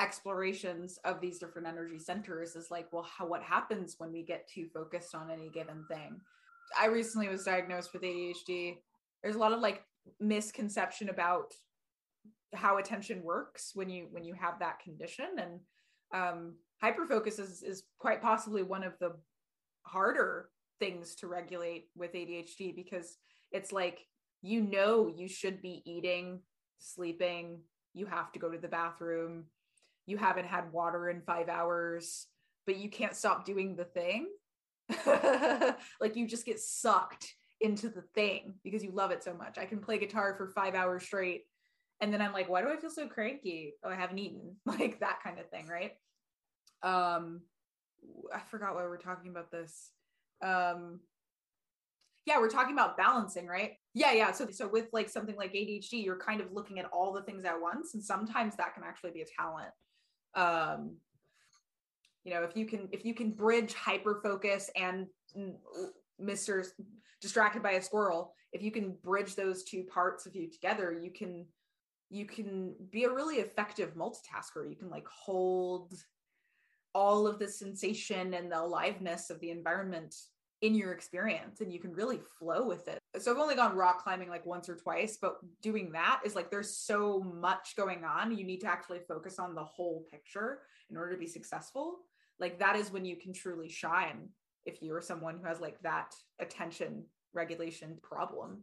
explorations of these different energy centers is like, well, what happens when we get too focused on any given thing? I recently was diagnosed with ADHD. There's a lot of like misconception about how attention works when you have that condition. And hyperfocus is quite possibly one of the harder things to regulate with ADHD, because it's like, you know, you should be eating, sleeping, you have to go to the bathroom, you haven't had water in 5 hours, but you can't stop doing the thing. Like you just get sucked into the thing because you love it so much. I can play guitar for 5 hours straight, and then I'm like, why do I feel so cranky? Oh, I haven't eaten, like that kind of thing, right? I forgot why we're talking about this. Yeah, we're talking about balancing, right? Yeah. So with like something like ADHD, you're kind of looking at all the things at once, and sometimes that can actually be a talent. You know, if you can bridge hyperfocus and Mr. Distracted by a Squirrel, if you can bridge those two parts of you together, you can be a really effective multitasker. You can like hold all of the sensation and the aliveness of the environment in your experience, and you can really flow with it. So I've only gone rock climbing like once or twice, but doing that is like, there's so much going on. You need to actually focus on the whole picture in order to be successful. Like that is when you can truly shine, if you are someone who has like that attention regulation problem.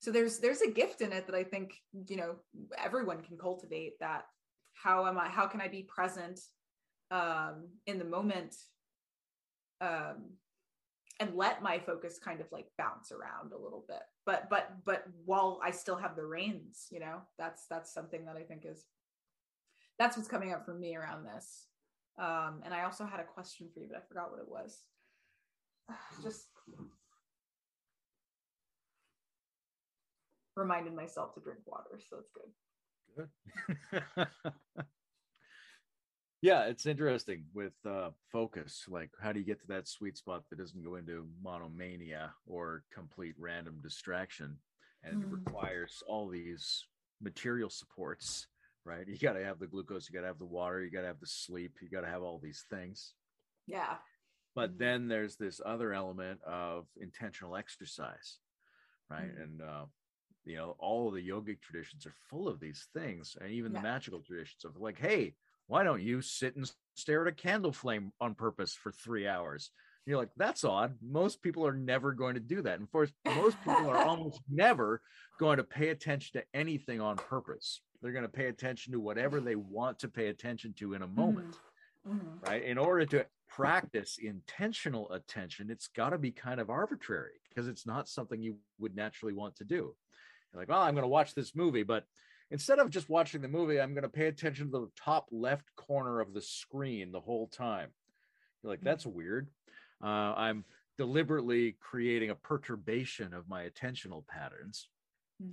So there's a gift in it that I think, you know, everyone can cultivate, that how can I be present in the moment, and let my focus kind of like bounce around a little bit, but while I still have the reins, you know, that's something that I think is, that's what's coming up for me around this. And I also had a question for you, but I forgot what it was. Just reminded myself to drink water, so it's good. Yeah, it's interesting with focus. Like, how do you get to that sweet spot that doesn't go into monomania or complete random distraction? And it requires all these material supports, right? You got to have the glucose, you got to have the water, you got to have the sleep, you got to have all these things. Yeah. But then there's this other element of intentional exercise, right? And you know, all of the yogic traditions are full of these things, and even the magical traditions of like, hey, why don't you sit and stare at a candle flame on purpose for 3 hours? And you're like, that's odd. Most people are never going to do that. And of course, most people are almost never going to pay attention to anything on purpose. They're going to pay attention to whatever they want to pay attention to in a moment, right? In order to practice intentional attention, it's got to be kind of arbitrary, because it's not something you would naturally want to do. You're like, well, I'm going to watch this movie, but instead of just watching the movie, I'm going to pay attention to the top left corner of the screen the whole time. You're like, that's weird. I'm deliberately creating a perturbation of my attentional patterns.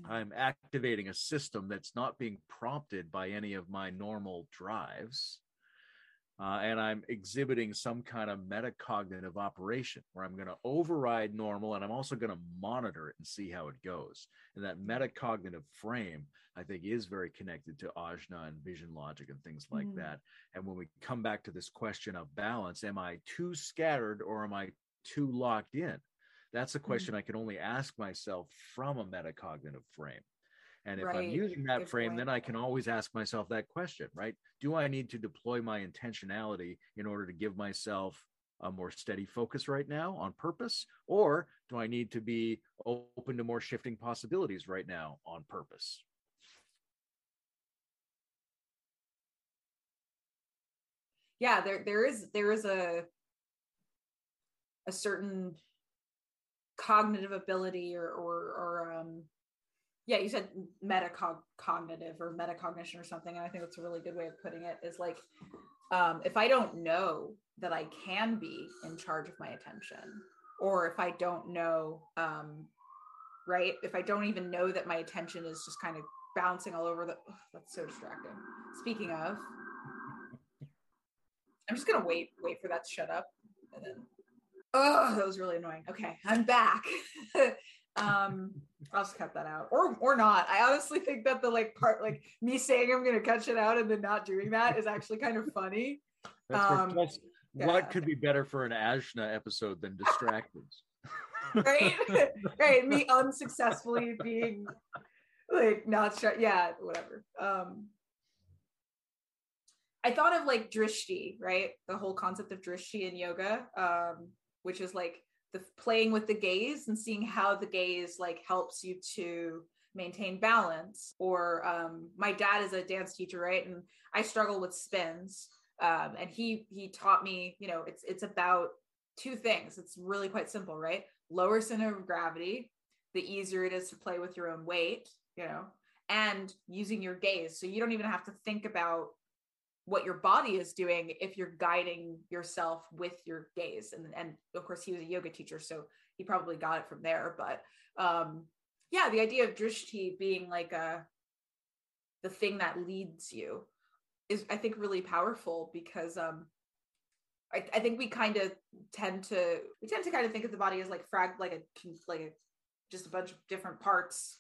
I'm activating a system that's not being prompted by any of my normal drives. And I'm exhibiting some kind of metacognitive operation where I'm going to override normal, and I'm also going to monitor it and see how it goes. And that metacognitive frame, I think, is very connected to Ajna and vision logic and things like that. And when we come back to this question of balance, am I too scattered or am I too locked in? That's a question I can only ask myself from a metacognitive frame. And if I'm using that frame, then I can always ask myself that question, right? Do I need to deploy my intentionality in order to give myself a more steady focus right now on purpose? Or do I need to be open to more shifting possibilities right now on purpose? Yeah, there is a certain cognitive ability or yeah, you said metacognitive or metacognition or something. And I think that's a really good way of putting it is like, if I don't know that I can be in charge of my attention, or if I don't know, right. If I don't even know that my attention is just kind of bouncing all over that's so distracting. Speaking of, I'm just going to wait for that to shut up. And then, oh, that was really annoying. Okay. I'm back. I'll just cut that out or not. I honestly think that the part me saying I'm going to cut shit out and then not doing that is actually kind of funny. What could be better for an Ajna episode than distractions? Right? Right. Me unsuccessfully being not sure. Yeah, whatever. I thought of Drishti, right? The whole concept of Drishti in yoga, which is the playing with the gaze and seeing how the gaze helps you to maintain balance. Or my dad is a dance teacher, right? And I struggle with spins. And he taught me, it's about two things. It's really quite simple, right? Lower center of gravity, the easier it is to play with your own weight, and using your gaze. So you don't even have to think about what your body is doing if you're guiding yourself with your gaze. And of course he was a yoga teacher, so he probably got it from there. But the idea of Drishti being the thing that leads you is, I think, really powerful, because I think we kind of tend to kind of think of the body as just a bunch of different parts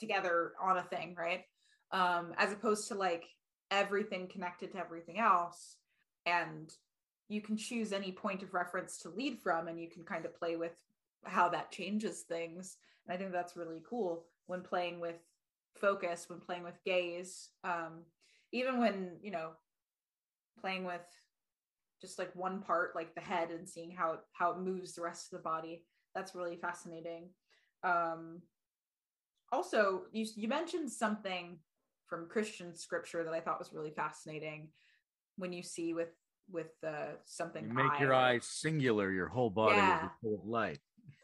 together on a thing, right? As opposed to everything connected to everything else, and you can choose any point of reference to lead from, and you can kind of play with how that changes things. And I think that's really cool when playing with focus, when playing with gaze, even when playing with just one part, the head, and seeing how it moves the rest of the body. That's really fascinating. Also, you mentioned something from Christian scripture that I thought was really fascinating. When you see with something, you make your eye singular, your whole body is full of light.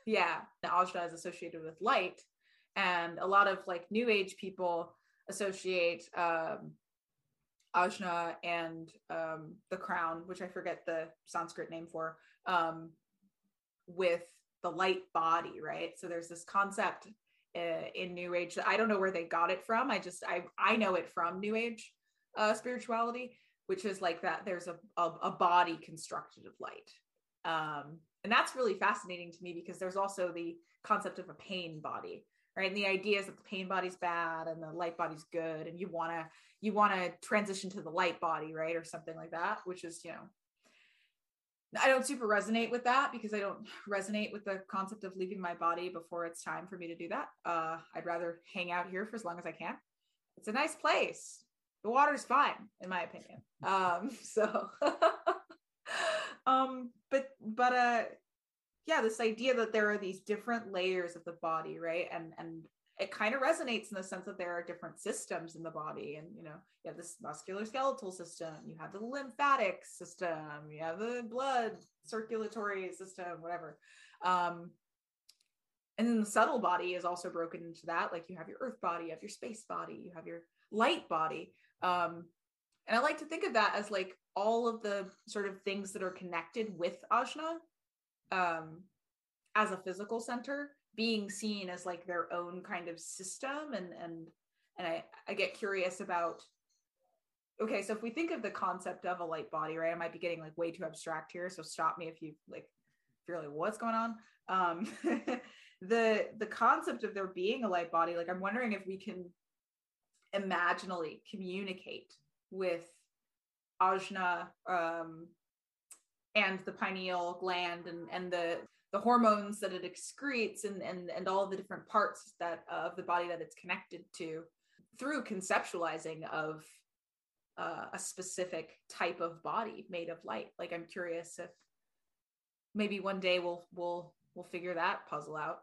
Yeah, the Ajna is associated with light, and a lot of New Age people associate Ajna and the crown, which I forget the Sanskrit name for, with the light body, right? So there's this concept in New Age. I don't know where they got it from. I know it from New Age spirituality, which is that there's a body constructed of light. And that's really fascinating to me, because there's also the concept of a pain body, right? And the idea is that the pain body's bad and the light body's good. And you want to transition to the light body, right? Or something like that, which is, I don't super resonate with that, because I don't resonate with the concept of leaving my body before it's time for me to do that. I'd rather hang out here for as long as I can. It's a nice place. The water's fine, in my opinion. This idea that there are these different layers of the body, right? And it kind of resonates in the sense that there are different systems in the body. And, you have this musculoskeletal system, you have the lymphatic system, you have the blood circulatory system, whatever. And then the subtle body is also broken into that. You have your earth body, you have your space body, you have your light body. And I like to think of that as all of the sort of things that are connected with Ajna as a physical center, being seen as like their own kind of system. And I get curious about, okay, so if we think of the concept of a light body, right? I might be getting like way too abstract here, so stop me if you're like, what's going on? The concept of there being a light body, like I'm wondering if we can imaginally communicate with Ajna and the pineal gland and the hormones that it excretes and all of the different parts that of the body that it's connected to through conceptualizing of a specific type of body made of light. Like I'm curious if maybe one day we'll figure that puzzle out.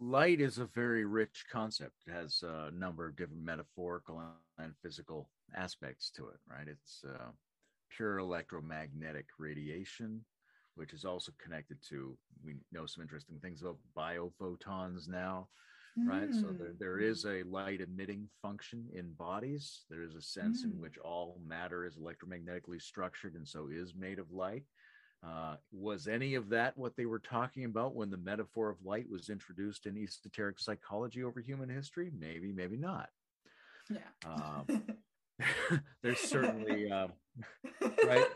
Light is a very rich concept. It has a number of different metaphorical and physical aspects to it, right? It's pure electromagnetic radiation, which is also connected to, we know some interesting things about biophotons now, right? So there is a light emitting function in bodies. There is a sense in which all matter is electromagnetically structured and so is made of light. Was any of that what they were talking about when the metaphor of light was introduced in esoteric psychology over human history? Maybe, maybe not. Yeah. There's certainly, right?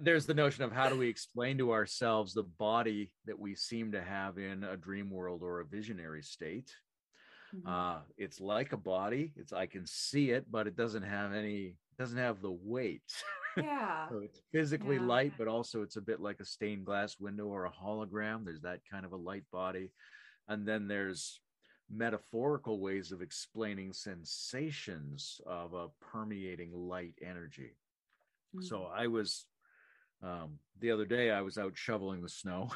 There's the notion of how do we explain to ourselves the body that we seem to have in a dream world or a visionary state. It's like a body. It's, I can see it, but it doesn't have the weight. Yeah. So it's physically light, but also it's a bit like a stained glass window or a hologram. There's that kind of a light body. And then there's metaphorical ways of explaining sensations of a permeating light energy. So I was, the other day I was out shoveling the snow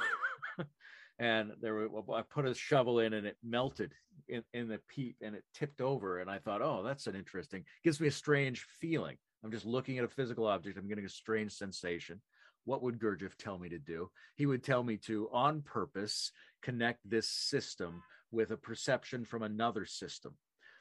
and I put a shovel in and it melted in the peat and it tipped over. And I thought, oh, that's an interesting, gives me a strange feeling. I'm just looking at a physical object. I'm getting a strange sensation. What would Gurdjieff tell me to do? He would tell me to, on purpose, connect this system with a perception from another system.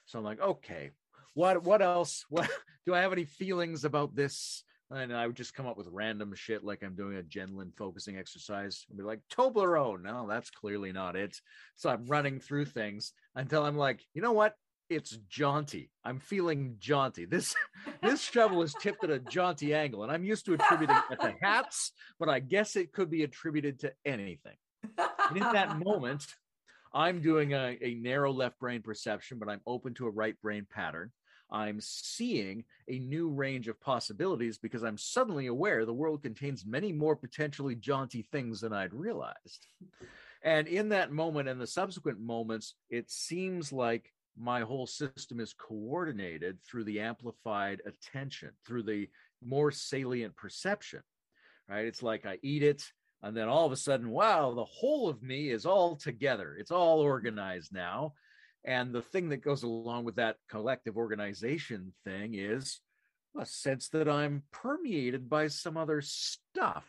So I'm like, okay, what else? What do I have any feelings about this? And I would just come up with random shit, like I'm doing a Genlin focusing exercise. I'd be like, Toblerone. No, that's clearly not it. So I'm running through things until I'm like, you know what? It's jaunty. I'm feeling jaunty. This shovel is tipped at a jaunty angle, and I'm used to attributing it to hats, but I guess it could be attributed to anything. And in that moment, I'm doing a narrow left brain perception, but I'm open to a right brain pattern. I'm seeing a new range of possibilities because I'm suddenly aware the world contains many more potentially jaunty things than I'd realized. And in that moment and the subsequent moments, it seems like my whole system is coordinated through the amplified attention, through the more salient perception, right? It's like I eat it, and then all of a sudden, wow, the whole of me is all together. It's all organized now. And the thing that goes along with that collective organization thing is a sense that I'm permeated by some other stuff,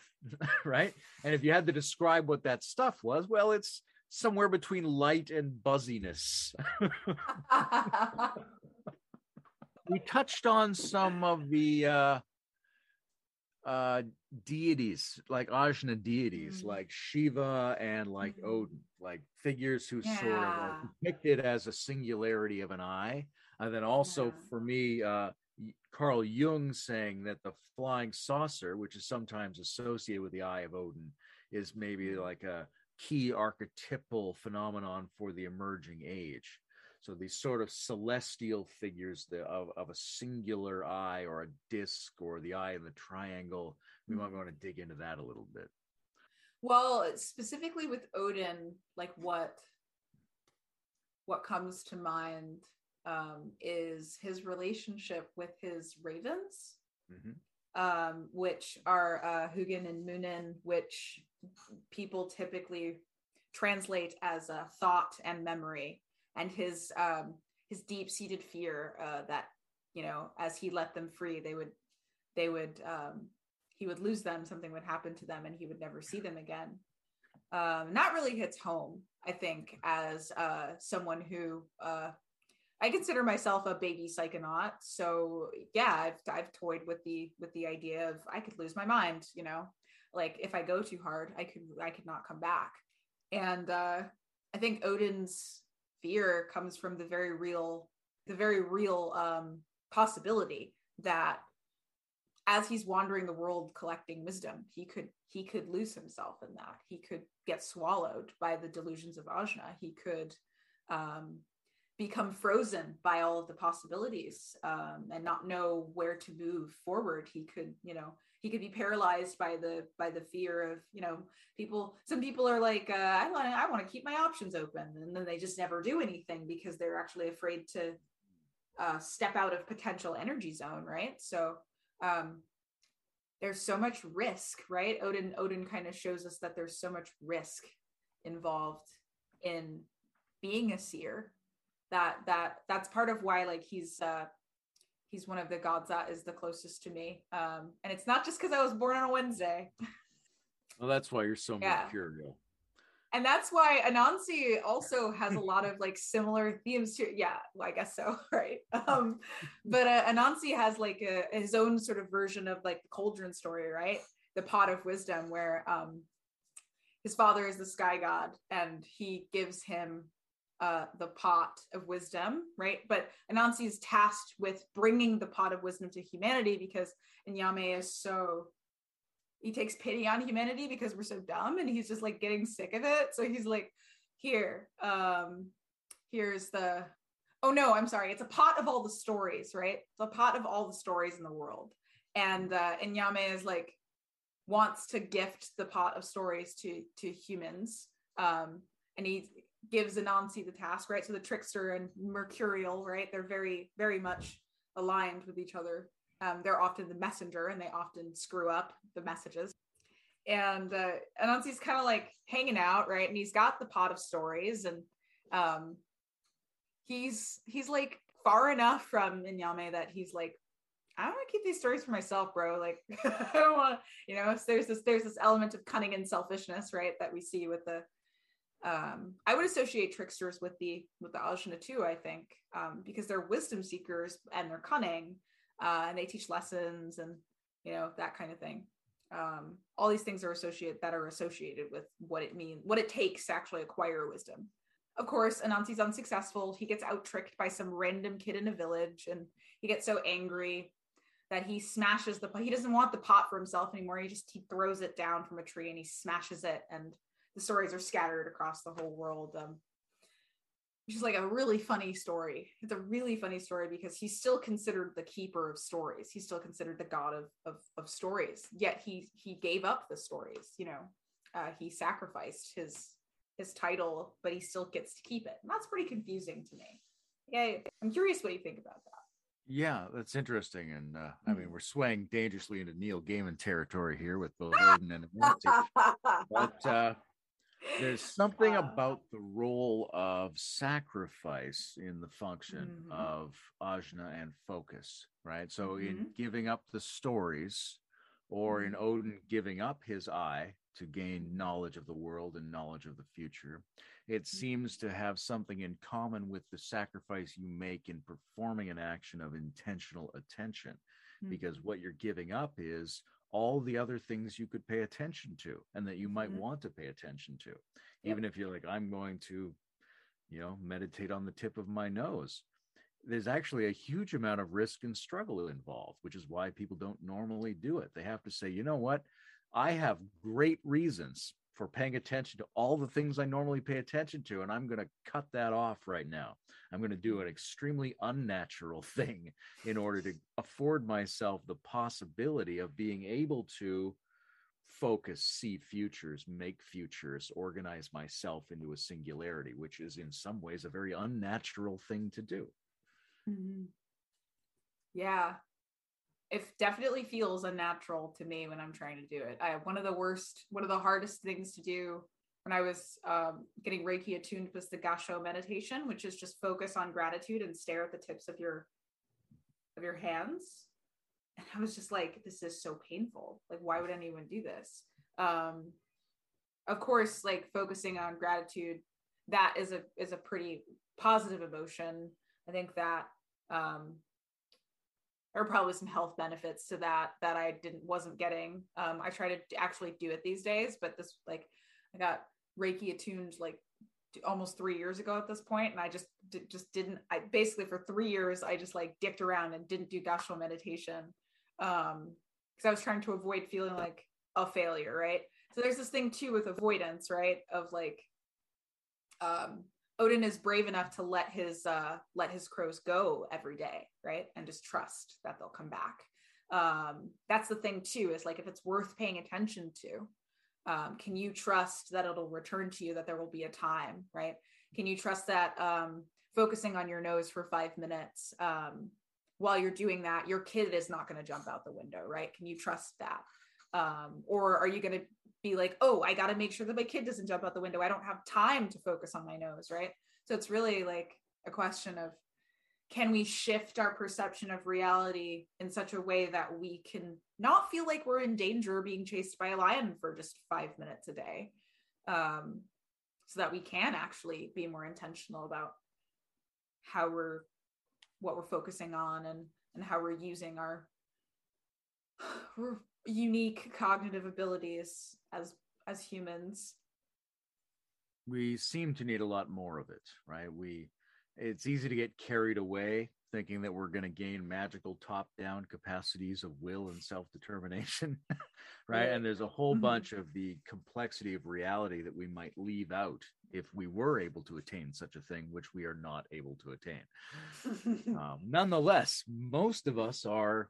right? And if you had to describe what that stuff was, well, it's somewhere between light and buzziness. We touched on some of the deities, like Ajna deities, like Shiva and like Odin, like figures who sort of are depicted as a singularity of an eye. And then also for me, Carl Jung saying that the flying saucer, which is sometimes associated with the eye of Odin, is maybe like a key archetypal phenomenon for the emerging age. So these sort of celestial figures of a singular eye or a disc or the eye in the triangle. We might want to dig into that a little bit. Well, specifically with Odin, like what comes to mind is his relationship with his ravens, which are Hugin and Munin, which people typically translate as a thought and memory, and his deep-seated fear that, you know, as he let them free, he would lose them, something would happen to them, and he would never see them again. That really hits home, I think, as someone who, I consider myself a baby psychonaut. So yeah, I've toyed with the idea of I could lose my mind, you know, Like if I go too hard, I could not come back. And I think Odin's fear comes from the very real possibility that as he's wandering the world collecting wisdom, he could lose himself in that. He could get swallowed by the delusions of Ajna. He could become frozen by all of the possibilities and not know where to move forward. He could be paralyzed by the fear of, people. Some people are like, I want to keep my options open. And then they just never do anything because they're actually afraid to step out of potential energy zone. Right. So there's so much risk, right? Odin kind of shows us that there's so much risk involved in being a seer that's part of why, like, he's one of the gods that is the closest to me, and it's not just because I was born on a Wednesday. Well, that's why you're so mercurial, and that's why Anansi also has a lot of like similar themes to. Yeah, well, I guess so, right? But Anansi has like his own sort of version of like the cauldron story, right? The pot of wisdom, where his father is the sky god, and he gives him the pot of wisdom, right? But Anansi is tasked with bringing the pot of wisdom to humanity because Inyame is so, he takes pity on humanity because we're so dumb, and he's just like getting sick of it. So he's like, it's a pot of all the stories, right? The pot of all the stories in the world. And Inyame is like, wants to gift the pot of stories to humans. And he gives Anansi the task, right? So the trickster and mercurial, right? They're very, very much aligned with each other. They're often the messenger, and they often screw up the messages. And Anansi's kind of like hanging out, right? And he's got the pot of stories, and he's like far enough from Inyame that he's like, I don't want to keep these stories for myself, bro. Like, I don't want to, so there's this element of cunning and selfishness, right? That we see with the, I would associate tricksters with the Ajna too, I think, because they're wisdom seekers and they're cunning, and they teach lessons and, that kind of thing. All these things are associated with what it takes to actually acquire wisdom. Of course, Anansi's unsuccessful. He gets out-tricked by some random kid in a village, and he gets so angry that he smashes the pot. He doesn't want the pot for himself anymore. He throws it down from a tree and he smashes it, and the stories are scattered across the whole world, which is like a really funny story. It's a really funny story because he's still considered the keeper of stories. He's still considered the god of stories. Yet he gave up the stories. He sacrificed his title, but he still gets to keep it. And that's pretty confusing to me. Yeah, I'm curious what you think about that. Yeah, that's interesting. And I mean, we're swaying dangerously into Neil Gaiman territory here with both Odin and Anansi. But there's something about the role of sacrifice in the function of Ajna and focus, right? So in giving up the stories, or in Odin giving up his eye to gain knowledge of the world and knowledge of the future, it seems to have something in common with the sacrifice you make in performing an action of intentional attention, because what you're giving up is all the other things you could pay attention to and that you might want to pay attention to. Even if you're like, I'm going to, meditate on the tip of my nose. There's actually a huge amount of risk and struggle involved, which is why people don't normally do it. They have to say, you know what? I have great reasons for paying attention to all the things I normally pay attention to, and I'm going to cut that off right now. I'm going to do an extremely unnatural thing in order to afford myself the possibility of being able to focus, see futures, make futures, organize myself into a singularity, which is in some ways a very unnatural thing to do. Mm-hmm. Yeah. It definitely feels unnatural to me when I'm trying to do it. One of the hardest things to do when I was getting Reiki attuned was the Gassho meditation, which is just focus on gratitude and stare at the tips of your hands. And I was just like, this is so painful. Like, why would anyone do this? Of course, like focusing on gratitude, that is a pretty positive emotion. I think that There are probably some health benefits to that that I wasn't getting. I try to actually do it these days, but this, like, I got Reiki attuned like almost 3 years ago at this point, and I just didn't. I basically for 3 years I just like dicked around and didn't do gashal meditation because I was trying to avoid feeling like a failure, right? So there's this thing too with avoidance, right? Of like, Odin is brave enough to let his crows go every day, right? And just trust that they'll come back. That's the thing too, is like, if it's worth paying attention to, can you trust that it'll return to you, that there will be a time, right? Can you trust that focusing on your nose for 5 minutes while you're doing that, your kid is not going to jump out the window, right? Can you trust that? Or are you going to be like, oh, I got to make sure that my kid doesn't jump out the window. I don't have time to focus on my nose, right? So it's really like a question of, can we shift our perception of reality in such a way that we can not feel like we're in danger or being chased by a lion for just 5 minutes a day, so that we can actually be more intentional about how we're, what we're focusing on, and how we're using our unique cognitive abilities as humans. We seem to need a lot more of it, right? It's easy to get carried away thinking that we're going to gain magical top-down capacities of will and self-determination, right? Yeah. And there's a whole bunch of the complexity of reality that we might leave out if we were able to attain such a thing, which we are not able to attain. Nonetheless, most of us are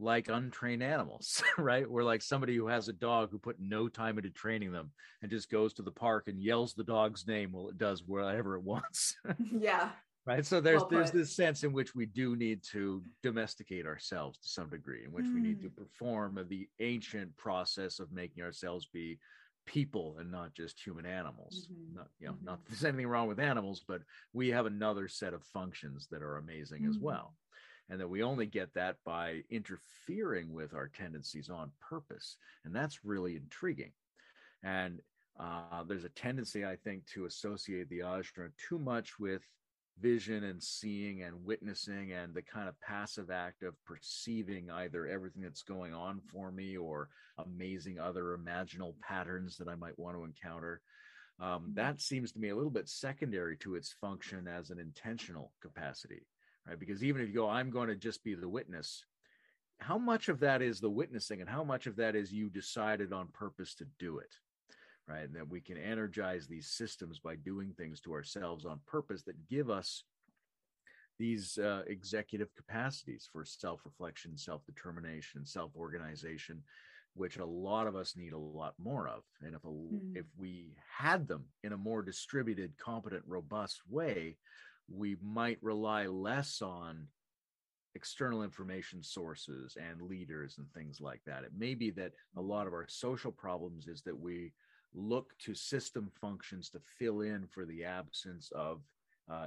like untrained animals, right? We're like somebody who has a dog who put no time into training them and just goes to the park and yells the dog's name while it does whatever it wants. Yeah. Right. So there's this sense in which we do need to domesticate ourselves to some degree, in which we need to perform the ancient process of making ourselves be people and not just human animals. Not that there's anything wrong with animals, but we have another set of functions that are amazing as well. And that we only get that by interfering with our tendencies on purpose. And that's really intriguing. And there's a tendency, I think, to associate the Ajna too much with vision and seeing and witnessing and the kind of passive act of perceiving either everything that's going on for me or amazing other imaginal patterns that I might want to encounter. That seems to me a little bit secondary to its function as an intentional capacity. Right? Because even if you go, I'm going to just be the witness, how much of that is the witnessing and how much of that is you decided on purpose to do it, right? And that we can energize these systems by doing things to ourselves on purpose that give us these executive capacities for self-reflection, self-determination, self-organization, which a lot of us need a lot more of. And if we had them in a more distributed, competent, robust way, we might rely less on external information sources and leaders and things like that. It may be that a lot of our social problems is that we look to system functions to fill in for the absence of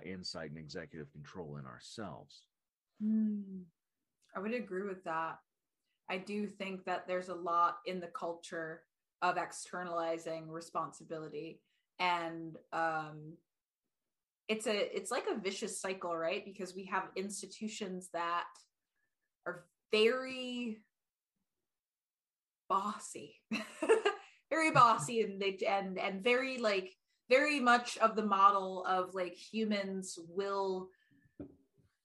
insight and executive control in ourselves. I would agree with that. I do think that there's a lot in the culture of externalizing responsibility, and it's like a vicious cycle, right? Because we have institutions that are very bossy, and very like very much of the model of like humans will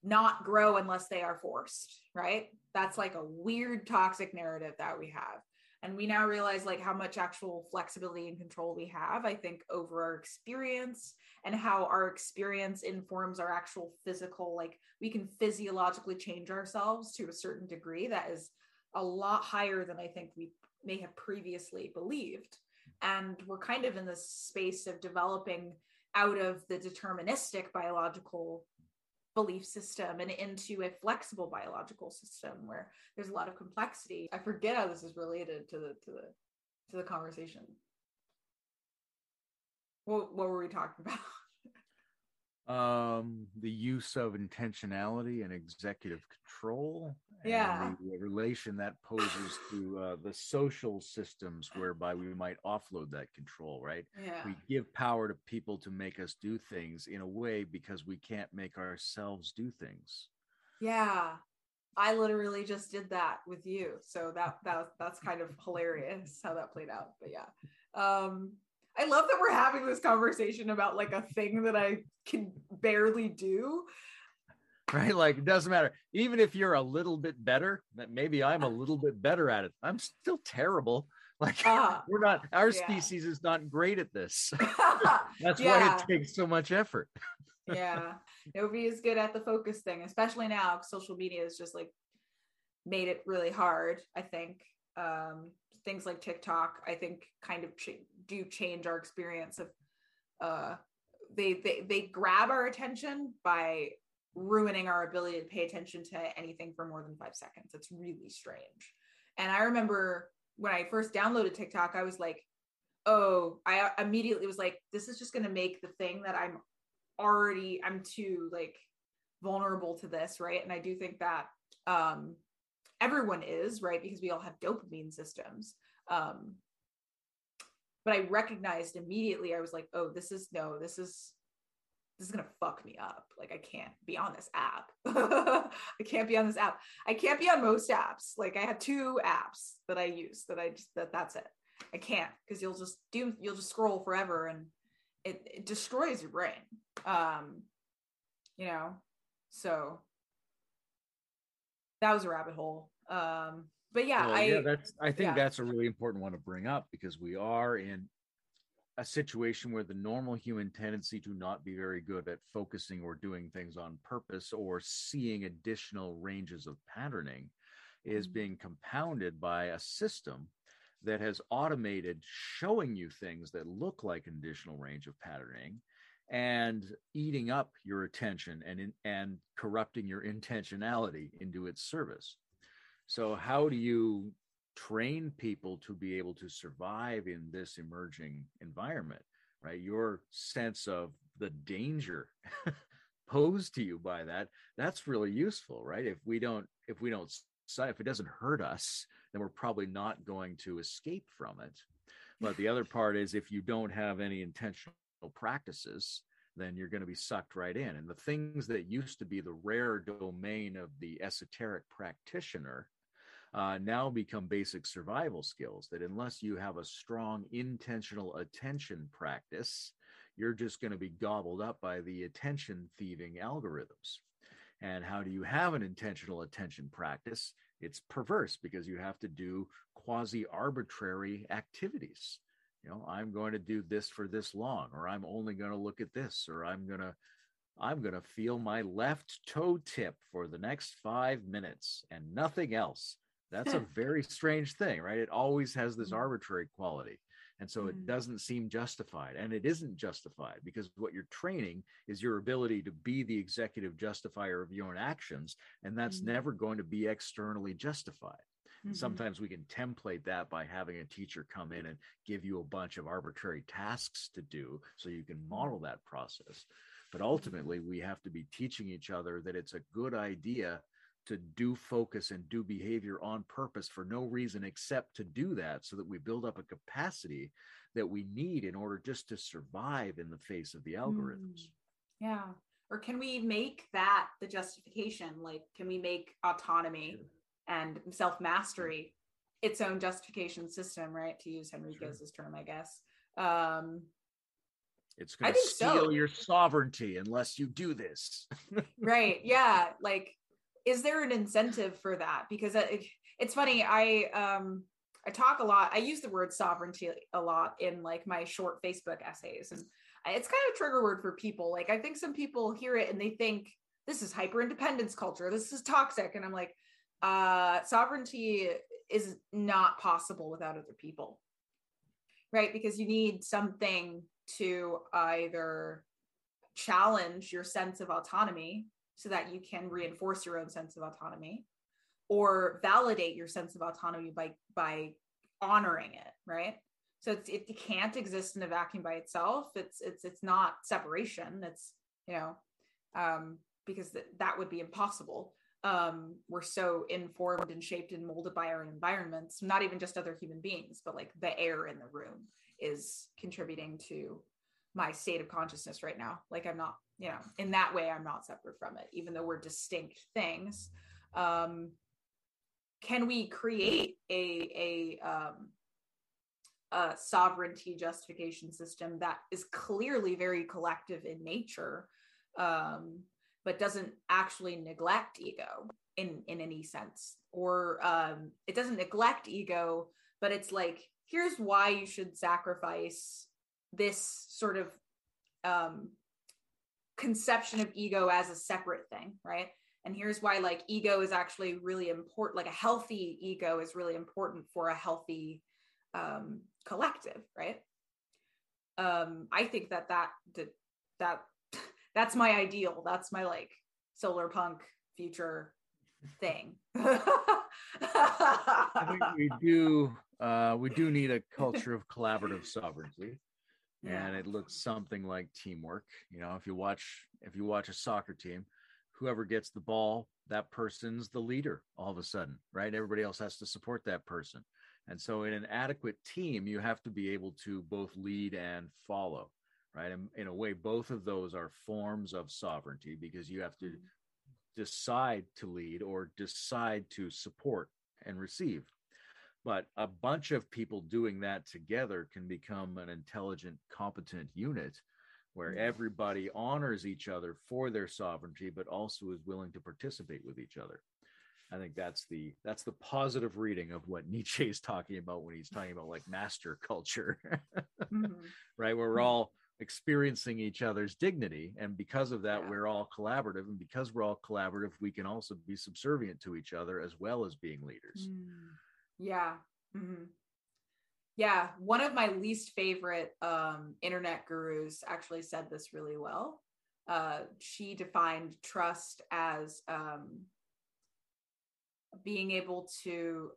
not grow unless they are forced, right? That's like a weird toxic narrative that we have. And we now realize like how much actual flexibility and control we have, I think, over our experience, and how our experience informs our actual physical, like we can physiologically change ourselves to a certain degree that is a lot higher than I think we may have previously believed. And we're kind of in this space of developing out of the deterministic biological belief system and into a flexible biological system where there's a lot of complexity. I forget how this is related to the conversation. What were we talking about? The use of intentionality and executive control. Yeah. And the relation that poses to the social systems whereby we might offload that control, right? Yeah. We give power to people to make us do things in a way because we can't make ourselves do things. Yeah. I literally just did that with you. So that's kind of hilarious how that played out. But yeah. I love that we're having this conversation about like a thing that I can barely do. Right? Like, it doesn't matter. Even if you're a little bit better, that maybe I'm a little bit better at it. I'm still terrible. Like we're not, our species is not great at this. That's why it takes so much effort. Yeah. Nobody is good at the focus thing, especially now. Social media has just like made it really hard. I think things like TikTok, I think kind of do change our experience of they grab our attention by ruining our ability to pay attention to anything for more than 5 seconds. It's really strange. And I remember when I first downloaded TikTok, I was like, oh, I immediately was like, this is just going to make the thing that I'm too like vulnerable to this, right? And I do think that everyone is, right? Because we all have dopamine systems. But I recognized immediately, I was like, oh, this is gonna fuck me up. Like, I can't be on this app. I can't be on this app. I can't be on most apps. Like, I have two apps that I use that I just, that's it. I can't, because you'll just scroll forever and it destroys your brain. You know, so that was a rabbit hole. But yeah, well, I think that's a really important one to bring up, because we are in a situation where the normal human tendency to not be very good at focusing or doing things on purpose or seeing additional ranges of patterning is being compounded by a system that has automated showing you things that look like an additional range of patterning and eating up your attention and corrupting your intentionality into its service. So how do you train people to be able to survive in this emerging environment, right? Your sense of the danger posed to you by that's really useful, right? If it doesn't hurt us, then we're probably not going to escape from it. But the other part is, if you don't have any intentional practices, then you're going to be sucked right in. And the things that used to be the rare domain of the esoteric practitioner now become basic survival skills that, unless you have a strong intentional attention practice, you're just going to be gobbled up by the attention thieving algorithms. And how do you have an intentional attention practice? It's perverse, because you have to do quasi-arbitrary activities. You know, I'm going to do this for this long, or I'm only going to look at this, or I'm going to feel my left toe tip for the next 5 minutes and nothing else. That's a very strange thing, right? It always has this arbitrary quality. And so it doesn't seem justified, and it isn't justified, because what you're training is your ability to be the executive justifier of your own actions. And that's never going to be externally justified. Sometimes we can template that by having a teacher come in and give you a bunch of arbitrary tasks to do so you can model that process. But ultimately, we have to be teaching each other that it's a good idea to do focus and do behavior on purpose for no reason except to do that, so that we build up a capacity that we need in order just to survive in the face of the algorithms. Yeah. Or can we make that the justification? Like, can we make autonomy and self-mastery its own justification system, right? To use Henriquez's term, I guess. It's going to steal your sovereignty unless you do this. Right. Yeah. Like, is there an incentive for that? Because it's funny. I talk a lot. I use the word sovereignty a lot in like my short Facebook essays, and it's kind of a trigger word for people. Like, I think some people hear it and they think this is hyper independence culture. This is toxic. And I'm like, sovereignty is not possible without other people, right? Because you need something to either challenge your sense of autonomy so that you can reinforce your own sense of autonomy, or validate your sense of autonomy by honoring it, right? So it can't exist in a vacuum by itself. It's not separation. It's, you know, because that would be impossible. We're so informed and shaped and molded by our environments, not even just other human beings, but like the air in the room is contributing to my state of consciousness right now. Like I'm not, you know, in that way, I'm not separate from it, even though we're distinct things. Can we create a sovereignty justification system that is clearly very collective in nature, but doesn't actually neglect ego in any sense, or it doesn't neglect ego, but it's like, here's why you should sacrifice this sort of conception of ego as a separate thing, right? And here's why, like, ego is actually really important, like a healthy ego is really important for a healthy collective, right? I think that's my ideal. That's my like solar punk future thing. I think we do need a culture of collaborative sovereignty. Yeah. And it looks something like teamwork. You know, if you watch a soccer team, whoever gets the ball, that person's the leader all of a sudden, right? Everybody else has to support that person. And so in an adequate team, you have to be able to both lead and follow, right? And in a way, both of those are forms of sovereignty, because you have to decide to lead or decide to support and receive. But a bunch of people doing that together can become an intelligent, competent unit where everybody honors each other for their sovereignty, but also is willing to participate with each other. I think that's the positive reading of what Nietzsche is talking about when he's talking about like master culture, mm-hmm. right? Where we're all experiencing each other's dignity. And because of that, we're all collaborative. And because we're all collaborative, we can also be subservient to each other as well as being leaders. Yeah. Mm-hmm. Yeah. One of my least favorite internet gurus actually said this really well. She defined trust as being able to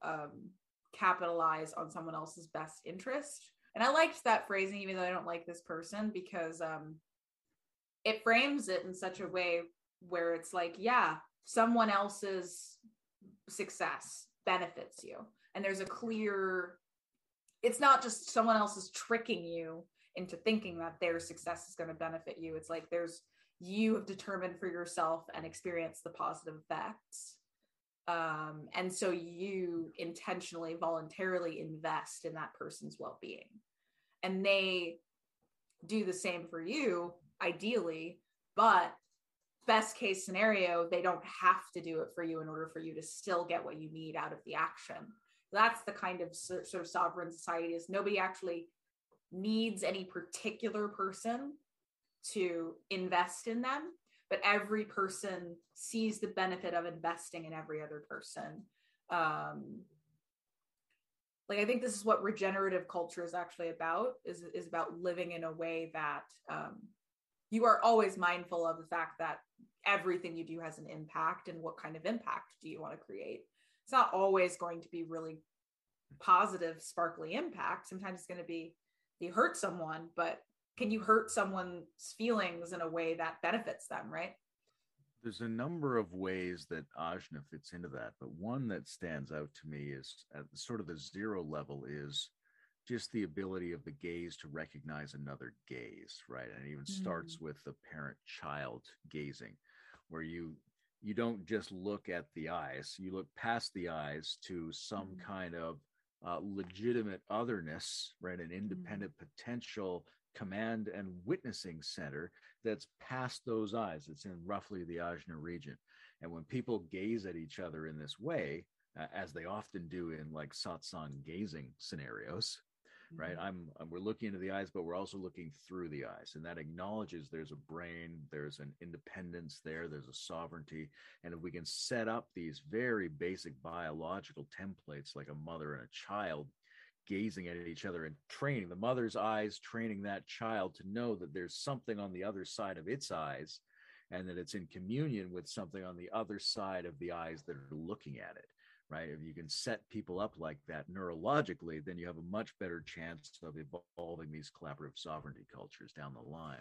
capitalize on someone else's best interest. And I liked that phrasing, even though I don't like this person, because it frames it in such a way where it's like, yeah, someone else's success benefits you. And there's a clear, it's not just someone else is tricking you into thinking that their success is going to benefit you. It's like you have determined for yourself and experienced the positive effects. And so you intentionally, voluntarily invest in that person's well-being, and they do the same for you, ideally, but best case scenario, they don't have to do it for you in order for you to still get what you need out of the action. That's the kind of sort of sovereign society, is nobody actually needs any particular person to invest in them, but every person sees the benefit of investing in every other person. Like, I think this is what regenerative culture is actually about, is about living in a way that you are always mindful of the fact that everything you do has an impact, and what kind of impact do you want to create? It's not always going to be really positive, sparkly impact. Sometimes it's going to be, you hurt someone, but can you hurt someone's feelings in a way that benefits them, right? There's a number of ways that Ajna fits into that, but one that stands out to me is at sort of the zero level is just the ability of the gaze to recognize another gaze, right? And it even starts with the parent-child gazing, where you don't just look at the eyes, you look past the eyes to some kind of legitimate otherness, right? An independent potential command and witnessing center that's past those eyes. It's in roughly the Ajna region. And when people gaze at each other in this way, as they often do in like satsang gazing scenarios, right? We're looking into the eyes, but we're also looking through the eyes. And that acknowledges there's a brain, there's an independence there, there's a sovereignty. And if we can set up these very basic biological templates, like a mother and a child gazing at each other and training the mother's eyes, training that child to know that there's something on the other side of its eyes, and that it's in communion with something on the other side of the eyes that are looking at it, right? If you can set people up like that neurologically, then you have a much better chance of evolving these collaborative sovereignty cultures down the line.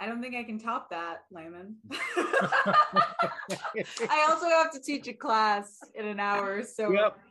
I don't think I can top that, Layman. I also have to teach a class in an hour, so yep.